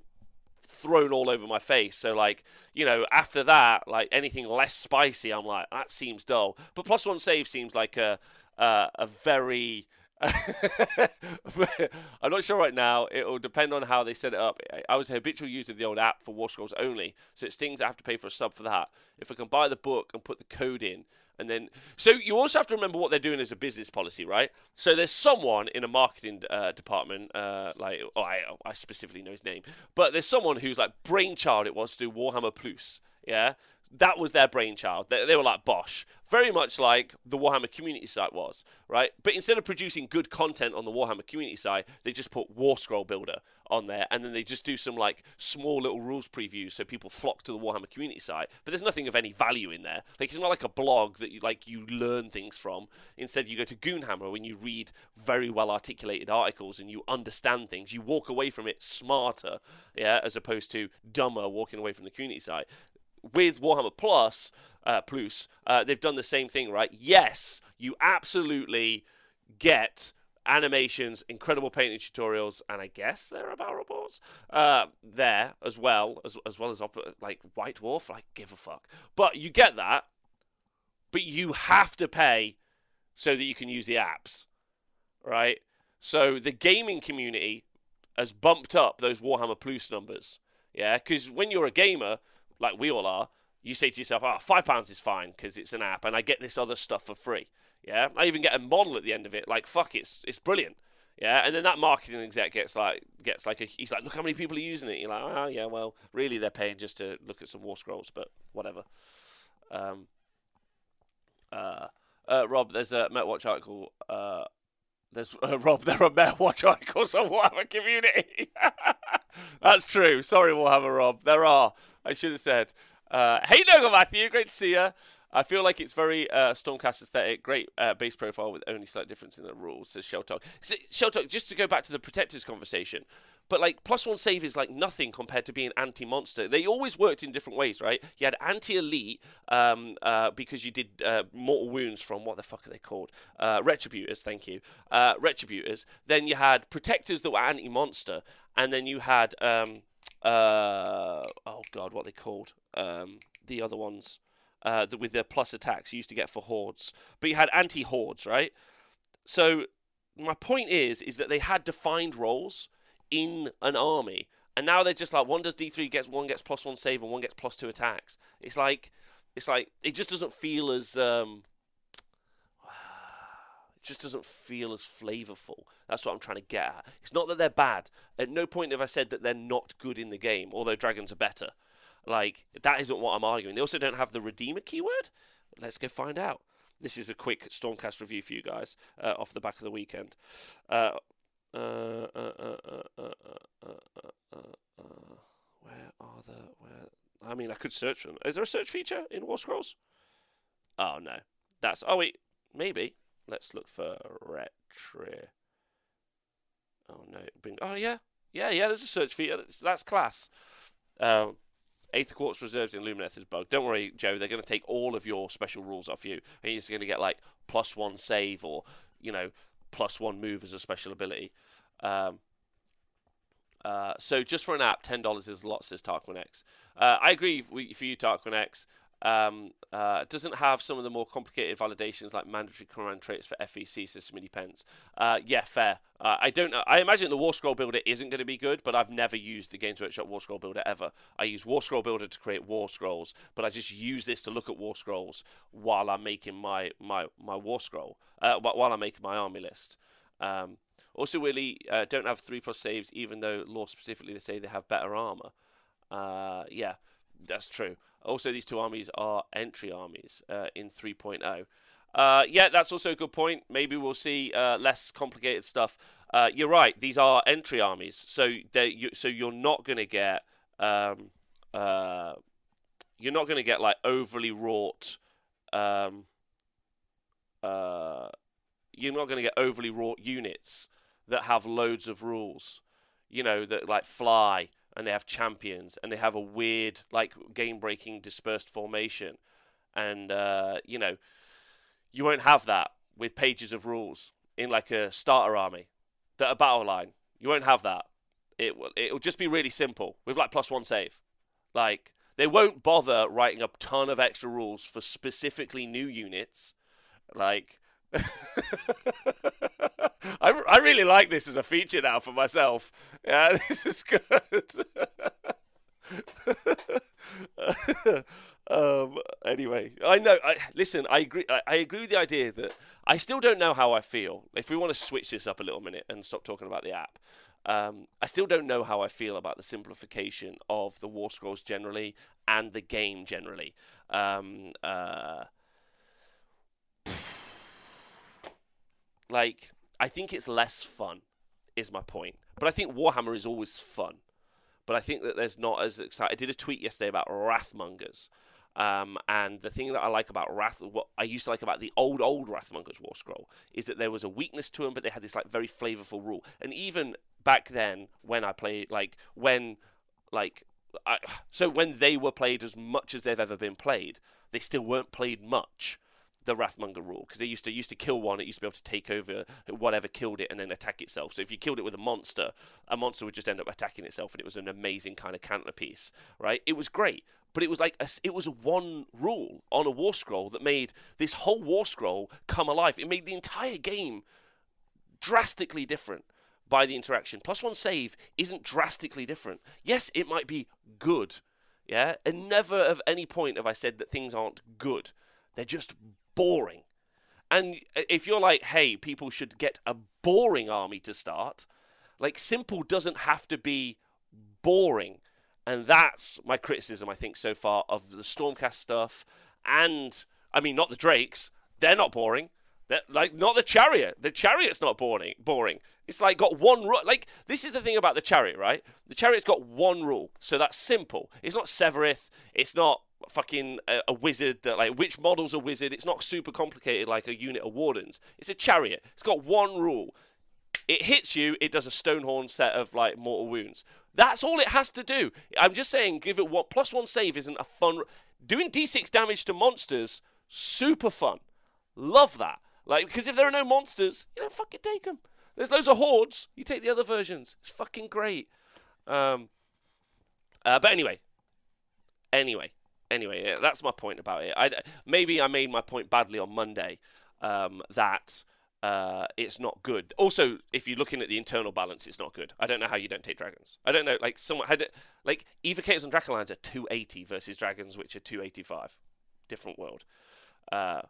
thrown all over my face. So, like, you know, after that, like, anything less spicy, I'm like, that seems dull. But plus one save seems like a uh, a very I'm not sure right now. It will depend on how they set it up. I was a habitual user of the old app for War Scrolls only, so it stings I have to pay for a sub for that. If I can buy the book and put the code in, and then so you also have to remember what they're doing as a business policy, right? So there's someone in a marketing uh, department, uh, like oh, I, I specifically know his name, but there's someone who's like brainchild it was to do Warhammer Plus, yeah. That was their brainchild. They, they were like, bosh. Very much like the Warhammer Community site was, right? But instead of producing good content on the Warhammer Community site, they just put War Scroll Builder on there, and then they just do some, like, small little rules previews so people flock to the Warhammer Community site. But there's nothing of any value in there. Like, it's not like a blog that, you, like, you learn things from. Instead, you go to Goonhammer and you read very well-articulated articles and you understand things. You walk away from it smarter, yeah, as opposed to dumber walking away from the community site. With Warhammer Plus, uh, Plus, uh, they've done the same thing, right? Yes, you absolutely get animations, incredible painting tutorials, and I guess there are battle reports uh, there as well, as, as well as, like, White Dwarf, like, give a fuck. But you get that, but you have to pay so that you can use the apps, right? So the gaming community has bumped up those Warhammer Plus numbers, yeah? Because when you're a gamer, like we all are, you say to yourself, ah, oh, five pounds is fine because it's an app and I get this other stuff for free. Yeah. I even get a model at the end of it. Like, fuck, it's it's brilliant. Yeah. And then that marketing exec gets like gets like a, he's like, look how many people are using it. You're like, oh yeah, well, really they're paying just to look at some War Scrolls, but whatever. Um uh, uh Rob, there's a MetaWatch article uh There's uh, Rob, there are MetaWatch articles on Warhammer Community. That's true. Sorry, Warhammer Rob. There are. I should have said. Uh, hey, Nogal Matthew. Great to see you. I feel like it's very uh, Stormcast aesthetic. Great uh, base profile with only slight difference in the rules, says Sheltog. So, Sheltog, just to go back to the Protectors conversation, but like plus one save is like nothing compared to being anti-monster. They always worked in different ways, right? You had anti-elite um, uh, because you did uh, mortal wounds from, what the fuck are they called? Uh, Retributors, thank you. Uh, Retributors. Then you had Protectors that were anti-monster. And then you had, um, uh, oh God, what are they called? Um, the other ones uh, that with their plus attacks you used to get for hordes. But you had anti-hordes, right? So my point is, is that they had defined roles in an army, and now they're just like one does D three, gets one gets plus one save, and one gets plus two attacks. It's like, it's like it just doesn't feel as um, it just doesn't feel as flavorful. That's what I'm trying to get at. It's not that they're bad. At no point have I said that they're not good in the game. Although dragons are better, like that isn't what I'm arguing. They also don't have the redeemer keyword. Let's go find out. This is a quick Stormcast review for you guys uh, off the back of the weekend. Uh, Uh, uh, uh, uh, uh, uh, uh, uh, uh, where are the, where, I mean, I could search for them. Is there a search feature in War Scrolls? Oh, no. That's, oh, wait, maybe. Let's look for retri. Oh, no. Bring, oh, yeah. Yeah, yeah, there's a search feature. That's class. Um, Eighth Quartz Reserves in Lumineth is bugged. Don't worry, Joe. They're going to take all of your special rules off you. And you're just going to get, like, plus one save or, you know, plus one move as a special ability. Um, uh, so just for an app, ten dollars is lots, says Tarkonex. Uh, I agree for you, Tarkonex. Um, uh, doesn't have some of the more complicated validations like mandatory command traits for F E C, says Smitty Pence. Uh, yeah, fair. Uh, I don't know. I imagine the War Scroll Builder isn't going to be good, but I've never used the Games Workshop War Scroll Builder ever. I use War Scroll Builder to create War Scrolls, but I just use this to look at War Scrolls while I'm making my, my, my War Scroll, uh, while I'm making my army list. Um, also, Willie, uh, don't have three plus saves, even though lore specifically they say they have better armor. Uh, yeah. That's true. Also, these two armies are entry armies uh, in three point oh. Uh, yeah, that's also a good point. Maybe we'll see uh, less complicated stuff. Uh, you're right. These are entry armies, so you, so you're not going to get um, uh, you're not going to get like overly wrought. Um, uh, you're not going to get overly wrought units that have loads of rules. You know that like fly. And they have champions, and they have a weird, like, game-breaking dispersed formation. And, uh, you know, you won't have that with pages of rules in, like, a starter army, that a battle line. You won't have that. It will, it'll just be really simple with, like, plus one save. Like, they won't bother writing a ton of extra rules for specifically new units. Like... I, I really like this as a feature now for myself. Yeah, this is good. um, anyway, I know. I, listen, I agree. I, I agree with the idea that I still don't know how I feel. If we want to switch this up a little minute and stop talking about the app, um, I still don't know how I feel about the simplification of the War Scrolls generally and the game generally. Um, uh, Like, I think it's less fun, is my point. But I think Warhammer is always fun. But I think that there's not as exciting. I did a tweet yesterday about Wrathmongers. Um, and the thing that I like about Wrath, what I used to like about the old, old Wrathmongers War Scroll, is that there was a weakness to them, but they had this, like, very flavorful rule. And even back then, when I played, like, when, like, I, so when they were played as much as they've ever been played, they still weren't played much. The Wrathmonger rule, because they used to used to kill one, it used to be able to take over whatever killed it and then attack itself. So if you killed it with a monster, a monster would just end up attacking itself, and it was an amazing kind of counterpiece, right? It was great, but it was like a, it was a one rule on a War Scroll that made this whole War Scroll come alive. It made the entire game drastically different by the interaction. Plus one save isn't drastically different. Yes, it might be good, yeah, and never at any point have I said that things aren't good. They're just boring. And if you're like, hey, people should get a boring army to start, like, simple doesn't have to be boring. And that's my criticism, I think, so far of the Stormcast stuff. And, I mean, not the Drakes. They're not boring. They're, like, not the Chariot. The Chariot's not boring. Boring. It's, like, got one rule. Like, this is the thing about the Chariot, right? The Chariot's got one rule, so that's simple. It's not Severith. It's not... fucking a, a wizard that like which model's a wizard. It's not super complicated like a unit of wardens. It's a chariot. It's got one rule. It hits you, it does a stonehorn set of like mortal wounds. That's all it has to do. I'm just saying, give it what plus one save isn't a fun. Doing d six damage to monsters, super fun. Love that. Like, because if there are no monsters, you don't fucking take them. There's loads of hordes. You take the other versions. It's fucking great. Um. Uh, but anyway. Anyway. Anyway, yeah, that's my point about it. I, maybe I made my point badly on Monday um, that uh, it's not good. Also, if you're looking at the internal balance, it's not good. I don't know how you don't take dragons. I don't know, like, someone had it, like, Evocators and Dracolines are two eighty versus dragons, which are two eighty-five. Different world. Uh,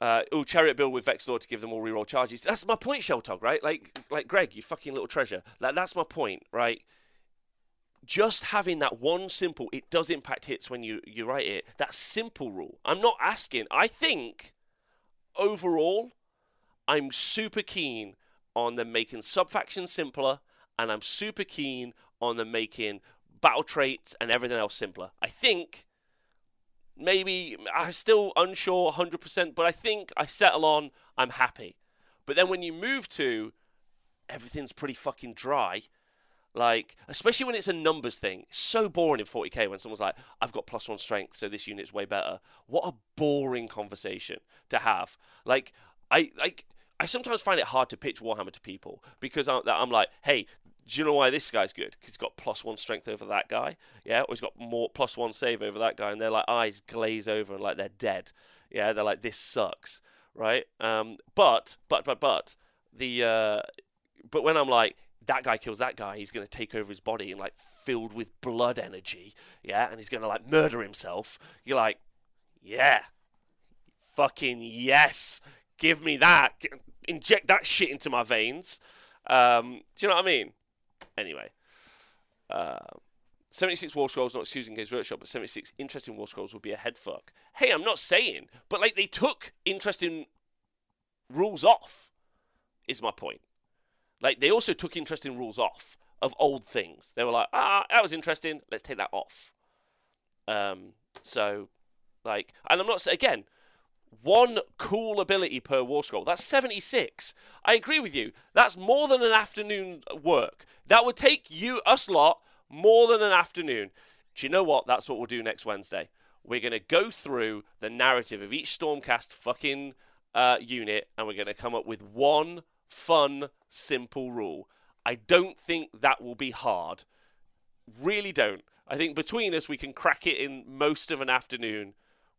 uh, ooh, Chariot build with Vexlord to give them all reroll charges. That's my point, Sheltog, right? Like, like Greg, you fucking little treasure. Like, that's my point, right? Just having that one simple, it does impact hits when you, you write it, that simple rule. I'm not asking. I think, overall, I'm super keen on them making sub-factions simpler, and I'm super keen on them making battle traits and everything else simpler. I think, maybe, I'm still unsure one hundred percent, but I think I settle on, I'm happy. But then when you move to, everything's pretty fucking dry. Like, especially when it's a numbers thing. It's so boring in forty K when someone's like, I've got plus one strength, so this unit's way better. What a boring conversation to have. Like, I like I sometimes find it hard to pitch Warhammer to people because I'm, I'm like, hey, do you know why this guy's good? Because he's got plus one strength over that guy, yeah? Or he's got more plus one save over that guy, and their like, eyes glaze over and like they're dead. Yeah, they're like, this sucks, right? Um, but, but, but, but, the, uh, but when I'm like, that guy kills that guy, he's going to take over his body and, like, filled with blood energy, yeah? And he's going to, like, murder himself. You're like, yeah. Fucking yes. Give me that. Inject that shit into my veins. Um, do you know what I mean? Anyway. Uh, seventy-six War Scrolls, not excusing Games Workshop, but seventy-six interesting War Scrolls would be a head fuck. Hey, I'm not saying, but, like, they took interesting rules off, is my point. Like, they also took interesting rules off of old things. They were like, ah, that was interesting. Let's take that off. Um, so, like, and I'm not, again, one cool ability per War Scroll. That's seventy-six. I agree with you. That's more than an afternoon work. That would take you, us lot, more than an afternoon. Do you know what? That's what we'll do next Wednesday. We're going to go through the narrative of each Stormcast fucking uh, unit, and we're going to come up with one fun, simple rule. I don't think that will be hard. Really don't. I think between us, we can crack it in most of an afternoon.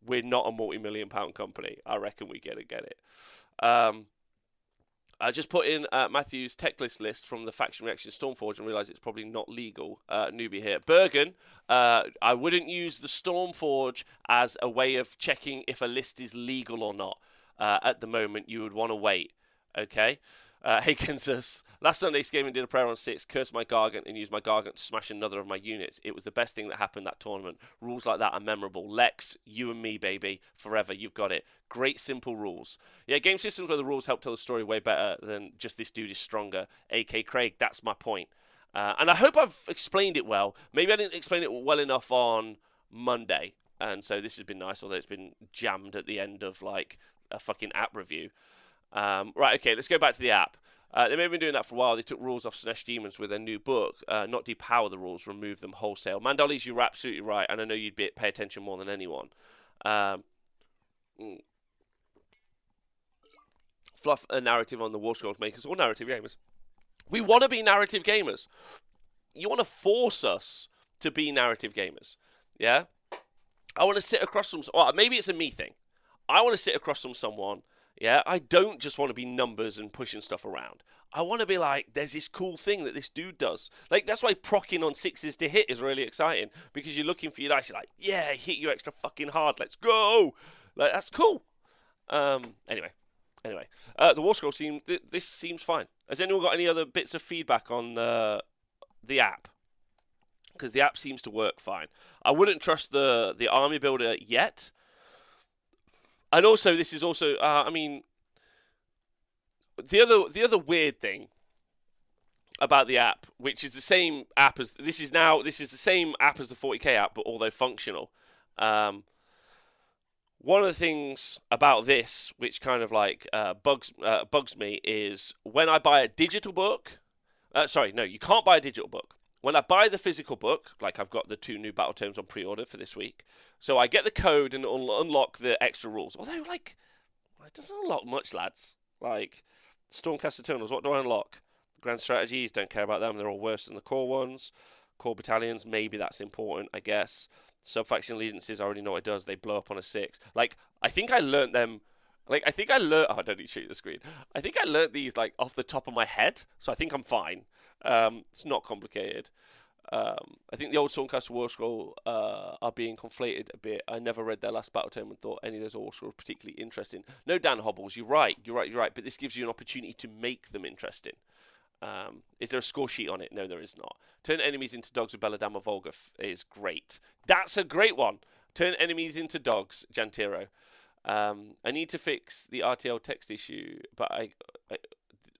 We're not a multi-million pound company. I reckon we get it, get it. Um, I just put in uh, Matthew's tech list list from the Faction Reaction Stormforge and realised it's probably not legal. Uh, newbie here. Bergen, uh, I wouldn't use the Stormforge as a way of checking if a list is legal or not. Uh, at the moment, you would want to wait. Okay. Uh, hey, Kansas. Last Sunday, Skaven did a prayer on six, cursed my Gargant, and used my Gargant to smash another of my units. It was the best thing that happened that tournament. Rules like that are memorable. Lex, you and me, baby. Forever. You've got it. Great, simple rules. Yeah, game systems where the rules help tell the story way better than just this dude is stronger. A K Craig, that's my point. Uh, and I hope I've explained it well. Maybe I didn't explain it well enough on Monday, and so this has been nice, although it's been jammed at the end of, like, a fucking app review. Um, right, okay, let's go back to the app. Uh, they may have been doing that for a while. They took rules off Slanesh Demons with their new book, uh, not depower the rules, remove them wholesale. Mandalis, you were absolutely right, and I know you'd be, pay attention more than anyone. Um, mm. Fluff a narrative on the War Scrolls makers or narrative gamers. We want to be narrative gamers. You want to force us to be narrative gamers, yeah? I want to sit across from, well, maybe it's a me thing. I want to sit across from someone. Yeah, I don't just want to be numbers and pushing stuff around. I want to be like, there's this cool thing that this dude does. Like, that's why procking on sixes to hit is really exciting. Because you're looking for your dice. You're like, yeah, hit you extra fucking hard. Let's go. Like, that's cool. Um, anyway. Anyway. Uh, the War Scroll seems, th this seems fine. Has anyone got any other bits of feedback on uh, the app? Because the app seems to work fine. I wouldn't trust the, the army builder yet. And also, this is also, uh, I mean, the other the other weird thing about the app, which is the same app as, this is now, this is the same app as the forty K app, but although functional. Um, one of the things about this, which kind of like uh, bugs, uh, bugs me, is when I buy a digital book, uh, sorry, no, you can't buy a digital book. When I buy the physical book, like I've got the two new Battletomes on pre-order for this week, so I get the code and it'll unlock the extra rules. Although, like, it doesn't unlock much, lads. Like, Stormcast Eternals, what do I unlock? Grand Strategies, don't care about them. They're all worse than the core ones. Core Battalions, maybe that's important, I guess. Subfaction Allegiances, I already know what it does. They blow up on a six. Like, I think I learnt them... Like, I think I learnt... Oh, I don't need to shoot the screen. I think I learnt these, like, off the top of my head, so I think I'm fine. Um, it's not complicated. Um, I think the old Stormcast War Scroll uh, are being conflated a bit. I never read their last Battletome and thought any of those War Scrolls were particularly interesting. No, Dan Hobbles, you're right, you're right, you're right, but this gives you an opportunity to make them interesting. Um, is there a score sheet on it? No, there is not. Turn enemies into dogs with Belladama Volga is great. That's a great one. Turn enemies into dogs, Jantiro. Um, I need to fix the R T L text issue, but I... I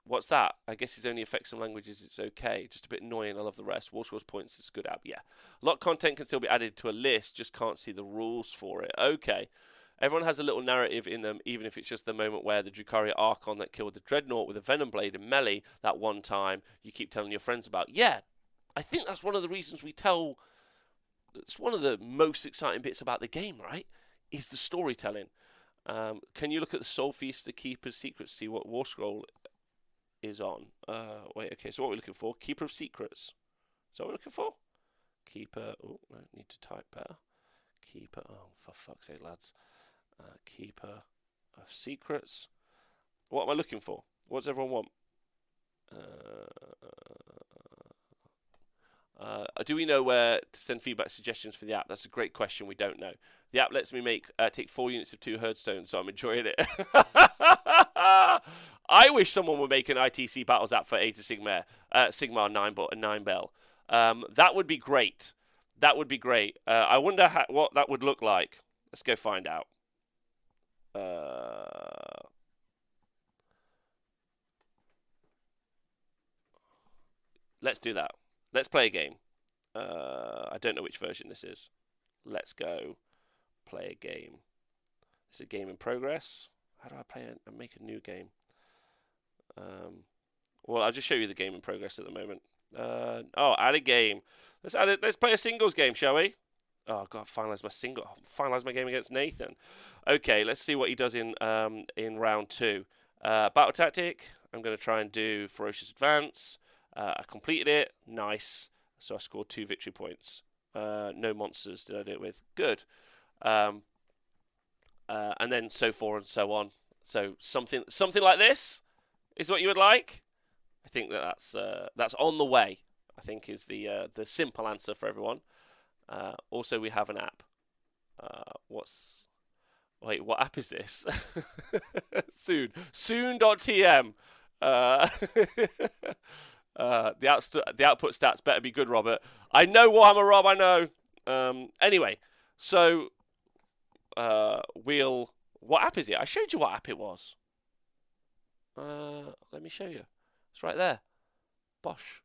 What's that? I guess it only affects some languages. It's okay. Just a bit annoying. I love the rest. War Scrolls points is a good app. Yeah. A lot of content can still be added to a list. Just can't see the rules for it. Okay. Everyone has a little narrative in them, even if it's just the moment where the Drukhari Archon that killed the Dreadnought with a Venom Blade and melee that one time you keep telling your friends about. Yeah. I think that's one of the reasons we tell... It's one of the most exciting bits about the game, right? Is the storytelling. Um, can you look at the Soul Feast, the Keeper's Secrets, see what War Scroll is on? Uh, wait, okay, so what are we looking for? Keeper of Secrets. Is that what we're looking for? Keeper, oh, I need to type better. Keeper, oh, for fuck's sake, lads. Uh, Keeper of Secrets. What am I looking for? What does everyone want? Uh, uh, do we know where to send feedback suggestions for the app? That's a great question. We don't know. The app lets me make uh, take four units of two Hearthstone, so I'm enjoying it. I wish someone would make an I T C Battles app for Age of Sigmar, uh, Sigmar nine bell. Um, that would be great. That would be great. Uh, I wonder how, what that would look like. Let's go find out. Uh... Let's do that. Let's play a game. Uh, I don't know which version this is. Let's go play a game. It's a game in progress. How do I play it and make a new game? Um, well, I'll just show you the game in progress at the moment. Uh, oh, add a game. Let's add it. Let's play a singles game, shall we? Oh, God, finalize my single. Finalize my game against Nathan. Okay, let's see what he does in um, in round two. Uh, battle tactic. I'm going to try and do Ferocious Advance. Uh, I completed it. Nice. So I scored two victory points. Uh, no monsters did I do it with. Good. Um, uh, and then so forth and so on. So something something like this is what you would like. I think that that's uh, that's on the way. I think is the uh, the simple answer for everyone. Uh, also, we have an app. Uh, what's wait? What app is this? Soon. Soon dot T M. Uh, uh, the out the output stats better be good, Robert. I know Warhammer, Rob. I know. Um, anyway, so uh, we'll. What app is it? I showed you what app it was. Uh, let me show you. It's right there. Bosh.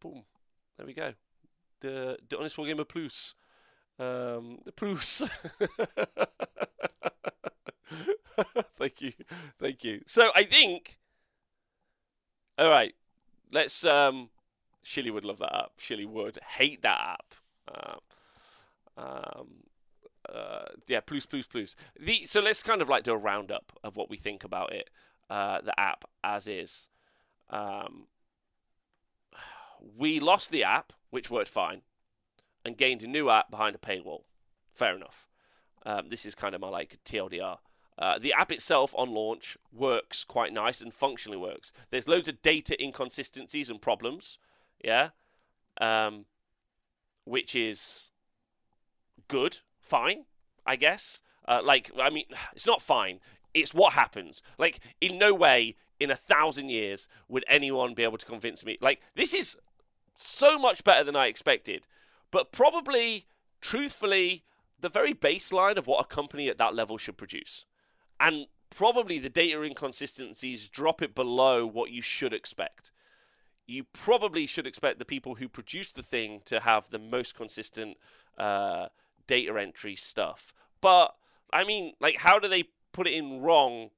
Boom. There we go. The The Honest Wargamer Plus. Um, the Plus. Thank you. Thank you. So I think... Alright. Let's... Um, Shilly would love that app. Shilly would hate that app. Um, um, uh, yeah, Plus, Plus, Plus. The, so let's kind of like do a roundup of what we think about it. Uh, the app as is. Um, we lost the app, which worked fine, and gained a new app behind a paywall. Fair enough. Um, this is kind of my like T L D R. Uh, the app itself on launch works quite nice and functionally works. There's loads of data inconsistencies and problems, yeah, um, which is good, fine, I guess. Uh, like, I mean, it's not fine. It's what happens. Like, in no way in a thousand years would anyone be able to convince me. Like, this is so much better than I expected. But probably, truthfully, the very baseline of what a company at that level should produce. And probably the data inconsistencies drop it below what you should expect. You probably should expect the people who produce the thing to have the most consistent uh, data entry stuff. But, I mean, like, how do they... put it in wrong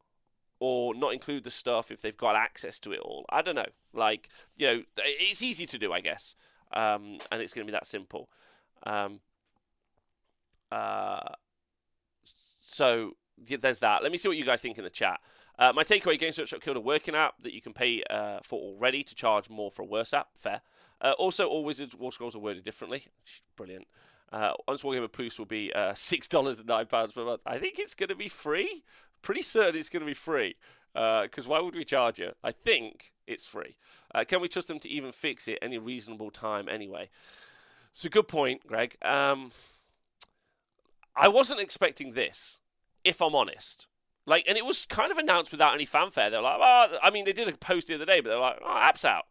or not include the stuff if they've got access to it all? I don't know. Like, you know, it's easy to do, I guess. Um, and it's going to be that simple. Um, uh, so yeah, there's that. Let me see what you guys think in the chat. Uh, my takeaway, Games Workshop killed a working app that you can pay uh, for already to charge more for a worse app. Fair. Uh, also, all Wizards War Scrolls are worded differently. Brilliant. Uh, Honest Wargamer Plus will be uh, six dollars and nine pounds per month. I think it's going to be free. Pretty certain it's going to be free. Because uh, why would we charge it? I think it's free. Uh, can we trust them to even fix it any reasonable time anyway? So good point, Greg. Um, I wasn't expecting this, if I'm honest. Like, and it was kind of announced without any fanfare. They're like, oh, I mean, they did a post the other day, but they're like, oh, app's out.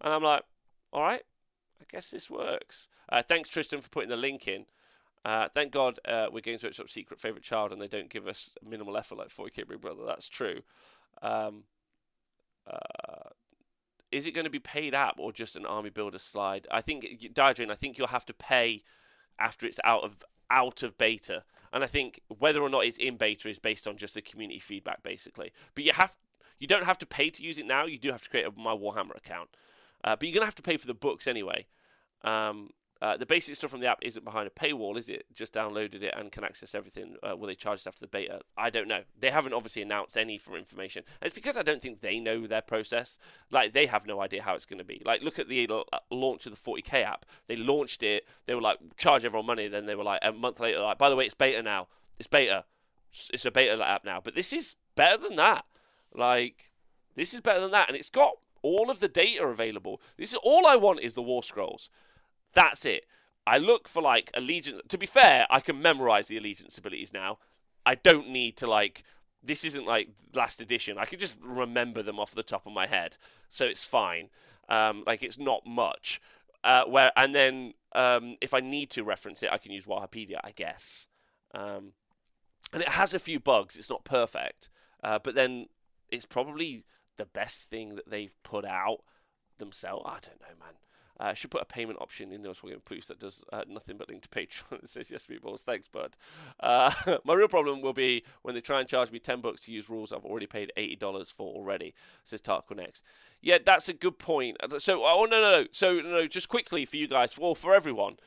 And I'm like, all right. I guess this works. Uh, thanks, Tristan, for putting the link in. Uh, thank God uh, we're Games Workshop's secret favourite child and they don't give us minimal effort like forty K Big Brother. That's true. Um, uh, is it going to be paid app or just an army builder slide? I think, Diadrine, I think you'll have to pay after it's out of out of beta. And I think whether or not it's in beta is based on just the community feedback, basically. But you have you don't have to pay to use it now. You do have to create a My Warhammer account. Uh, but you're going to have to pay for the books anyway. Um, uh, the basic stuff from the app isn't behind a paywall, is it? Just downloaded it and can access everything. Uh, will they charge us after the beta? I don't know. They haven't obviously announced any for information. And it's because I don't think they know their process. Like, they have no idea how it's going to be. Like, look at the launch of the forty K app. They launched it. They were like, charge everyone money. Then they were like, a month later, like, by the way, it's beta now. It's beta. It's a beta app now. But this is better than that. Like, this is better than that. And it's got all of the data available. This is all I want, is the War Scrolls. That's it. I look for, like, allegiance. To be fair, I can memorize the allegiance abilities now. I don't need to, like, this isn't like last edition. I can just remember them off the top of my head. So it's fine. Um, like, it's not much. Uh, where and then um, if I need to reference it, I can use Wahapedia, I guess. Um, and it has a few bugs. It's not perfect. Uh, but then it's probably the best thing that they've put out themselves. I don't know, man. I uh, should put a payment option in those Warhammer Plus that does uh, nothing but link to Patreon. It says, yes, meatballs. Thanks, bud. Uh, my real problem will be when they try and charge me ten bucks to use rules I've already paid eighty dollars for already, says Tarkonex. Yeah, that's a good point. So, oh, no, no, no. So, no, no, just quickly for you guys, well, for everyone,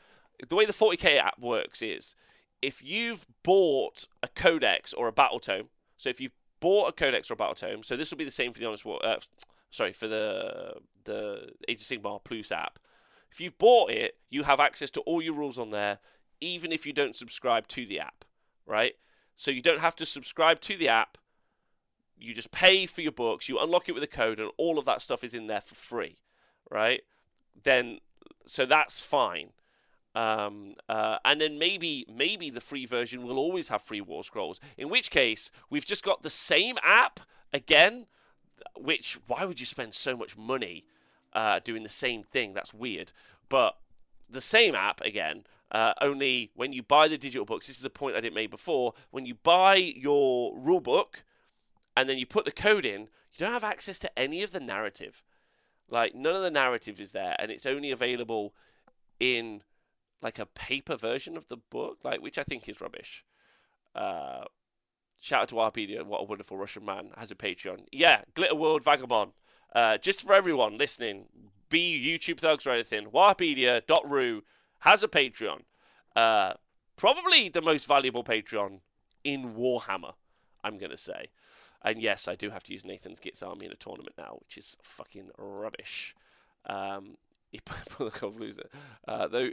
the way the forty K app works is if you've bought a codex or a Battletome, so if you've bought a codex or a Battletome, so this will be the same for the Honest War, uh, sorry, for the the Age of Sigmar Plus app. If you've bought it, you have access to all your rules on there, even if you don't subscribe to the app, right? So you don't have to subscribe to the app. You just pay for your books, you unlock it with a code, and all of that stuff is in there for free, right? Then, so that's fine. Um, uh, and then maybe maybe the free version will always have free War Scrolls, in which case we've just got the same app again, which, why would you spend so much money uh, doing the same thing? That's weird. But the same app again, uh, only when you buy the digital books, this is a point I didn't make before, when you buy your rule book and then you put the code in, you don't have access to any of the narrative. Like, none of the narrative is there, and it's only available in like a paper version of the book, like, which I think is rubbish. Uh, shout out to Wahapedia, what a wonderful Russian man, has a Patreon. Yeah, Glitter World Vagabond. Uh, just for everyone listening, be YouTube thugs or anything, Wahapedia dot r u has a Patreon. Uh, probably the most valuable Patreon in Warhammer, I'm going to say. And yes, I do have to use Nathan's Git's army in a tournament now, which is fucking rubbish. Um... loser. Uh, though,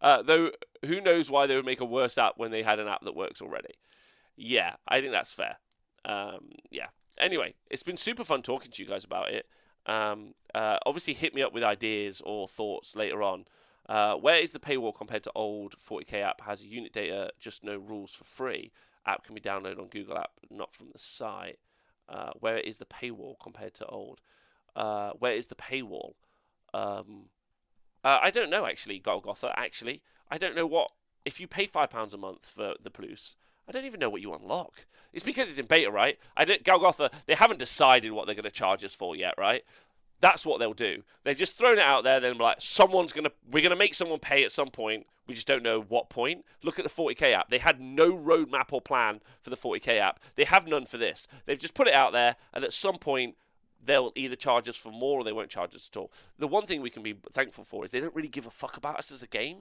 uh, though, who knows why they would make a worse app when they had an app that works already? Yeah, I think that's fair. Um, yeah. Anyway, it's been super fun talking to you guys about it. Um, uh, obviously, hit me up with ideas or thoughts later on. Uh, where is the paywall compared to old forty K app? Has a unit data, just no rules for free. App can be downloaded on Google App, not from the site. Uh, where is the paywall compared to old? Uh, where is the paywall? Um, uh, I don't know, actually, Golgotha, actually. I don't know what... If you pay five pounds a month for the Plus, I don't even know what you unlock. It's because it's in beta, right? I don't, Golgotha, they haven't decided what they're going to charge us for yet, right? That's what they'll do. They've just thrown it out there, then like, someone's going to... We're going to make someone pay at some point. We just don't know what point. Look at the forty K app. They had no roadmap or plan for the forty K app. They have none for this. They've just put it out there, and at some point they'll either charge us for more or they won't charge us at all. The one thing we can be thankful for is they don't really give a fuck about us as a game.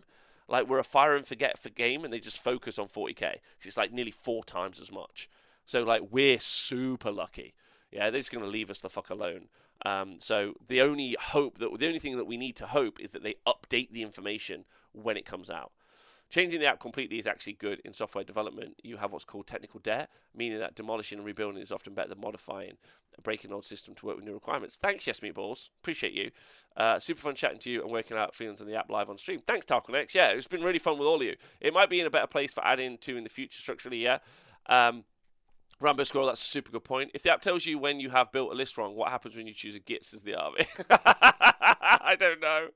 Like, we're a fire and forget for game, and they just focus on forty K. Because it's, like, nearly four times as much. So, like, we're super lucky. Yeah, they're just going to leave us the fuck alone. Um, so, the only hope, that the only thing that we need to hope is that they update the information when it comes out. Changing the app completely is actually good in software development. You have what's called technical debt, meaning that demolishing and rebuilding is often better than modifying and breaking an old system to work with new requirements. Thanks, Yes Meatballs. Appreciate you. Uh, super fun chatting to you and working out feelings on the app live on stream. Thanks, Tarkonex. Yeah, it's been really fun with all of you. It might be in a better place for adding to in the future structurally, yeah. Um, Rambo Scroll, that's a super good point. If the app tells you when you have built a list wrong, what happens when you choose a G I T S as the army? I don't know.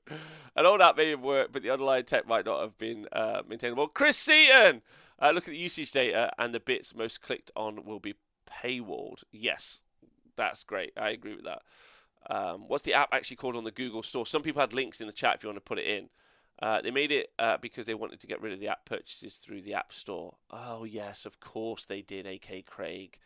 And all that may have worked, but the underlying tech might not have been uh, maintainable. Chris Seaton! Uh, look at the usage data, and the bits most clicked on will be paywalled. Yes, that's great. I agree with that. Um, what's the app actually called on the Google Store? Some people had links in the chat if you want to put it in. Uh, they made it uh, because they wanted to get rid of the app purchases through the App Store. Oh, yes, of course they did, A K Craig.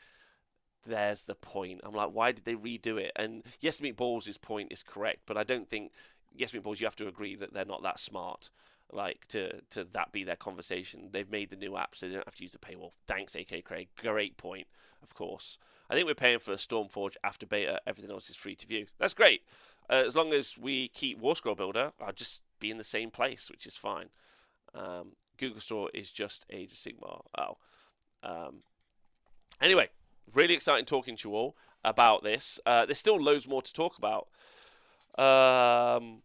there's the point. I'm like, why did they redo it? And Yes Meatballs' point is correct, but I don't think Yes Meatballs, you have to agree that they're not that smart, like, to, to that be their conversation. They've made the new app, so they don't have to use the paywall. Thanks, A K Craig. Great point, of course. I think we're paying for a Stormforge after beta. Everything else is free to view. That's great. Uh, as long as we keep War Scroll Builder, I'll just be in the same place, which is fine. Um, Google Store is just Age of Sigmar. Oh. Um, anyway, really exciting talking to you all about this. Uh, there's still loads more to talk about. Um...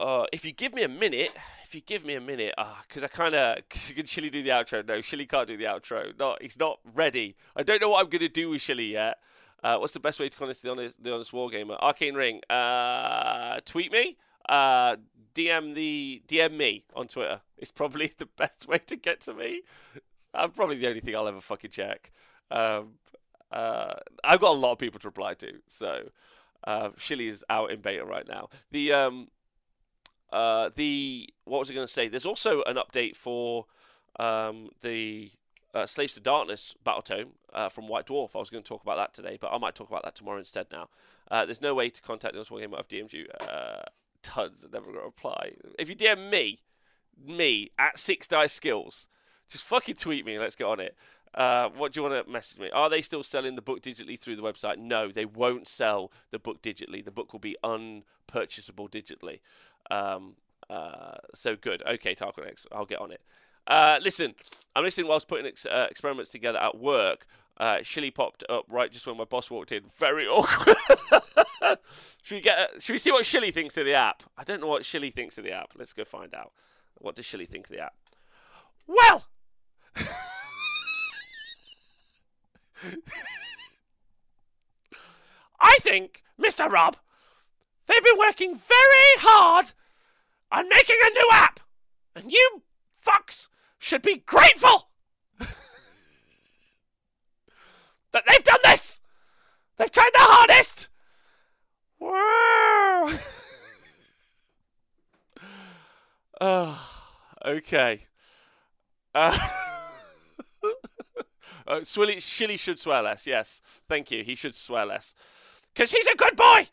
Uh, if you give me a minute, if you give me a minute, because uh, I kind of, can Shilly do the outro? No, Shilly can't do the outro. No, he's not ready. I don't know what I'm going to do with Shilly yet. Uh, what's the best way to connect to the honest, the honest wargamer? Arcane Ring. Uh, tweet me. Uh, D M the D M me on Twitter. It's probably the best way to get to me. I'm probably the only thing I'll ever fucking check. Um, uh, I've got a lot of people to reply to, so uh, Shilly is out in beta right now. The um. Uh, the what was I going to say? There's also an update for um, the uh, Slaves to Darkness Battletome uh, from White Dwarf. I was going to talk about that today, but I might talk about that tomorrow instead. Now, uh, there's no way to contact the Honest Wargamer. I've D M'd you uh, tons and never got a reply. If you D M me, me at Six Dice Skills, just fucking tweet me. Let's get on it. Uh, what do you want to message me? Are they still selling the book digitally through the website? No, they won't sell the book digitally. The book will be unpurchasable digitally. Um, uh, so good. Okay, Tarkonex, I'll get on it. Uh, listen, I'm listening whilst putting ex uh, experiments together at work. Uh, Shilly popped up right just when my boss walked in. Very awkward. Should we get? A, should we see what Shilly thinks of the app? I don't know what Shilly thinks of the app. Let's go find out. What does Shilly think of the app? Well. I think, Mister Rob, they've been working very hard on making a new app, and you fucks should be grateful that they've done this. They've tried their hardest. Oh, okay. Uh Uh, Swilly, Shilly should swear less, yes. Thank you, he should swear less. Because he's a good boy!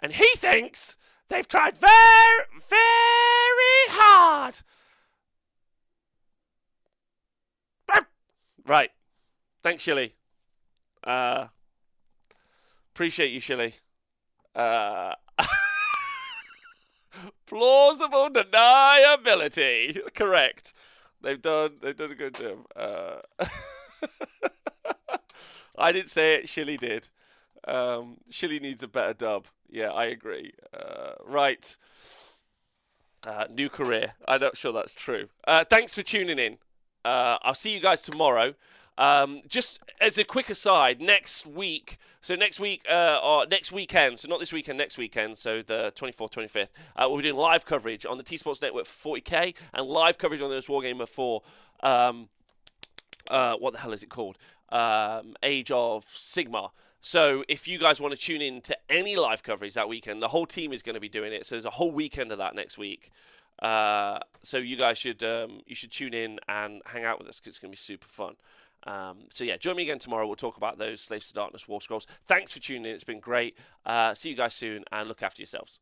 And he thinks they've tried very, very hard. Right. Thanks, Shilly. Uh, appreciate you, Shilly. Uh, plausible deniability. Correct. They've done, they've done a good job. Uh... I didn't say it, Shilly did. Um, Shilly needs a better dub. Yeah, I agree. Uh, right. Uh, new career. I'm not sure that's true. Uh, thanks for tuning in. Uh, I'll see you guys tomorrow. Um, just as a quick aside, next week, so next week, uh, or next weekend, so not this weekend, next weekend, so the twenty-fourth, twenty-fifth, uh, we'll be doing live coverage on the T Sports Network for forty K and live coverage on the Honest Wargamer for... Um, Uh, what the hell is it called? Um, Age of Sigmar. So if you guys want to tune in to any live coverage that weekend, the whole team is going to be doing it. So there's a whole weekend of that next week. Uh, so you guys should um, you should tune in and hang out with us because it's going to be super fun. Um, so yeah, join me again tomorrow. We'll talk about those Slaves to Darkness, War Scrolls. Thanks for tuning in. It's been great. Uh, see you guys soon and look after yourselves.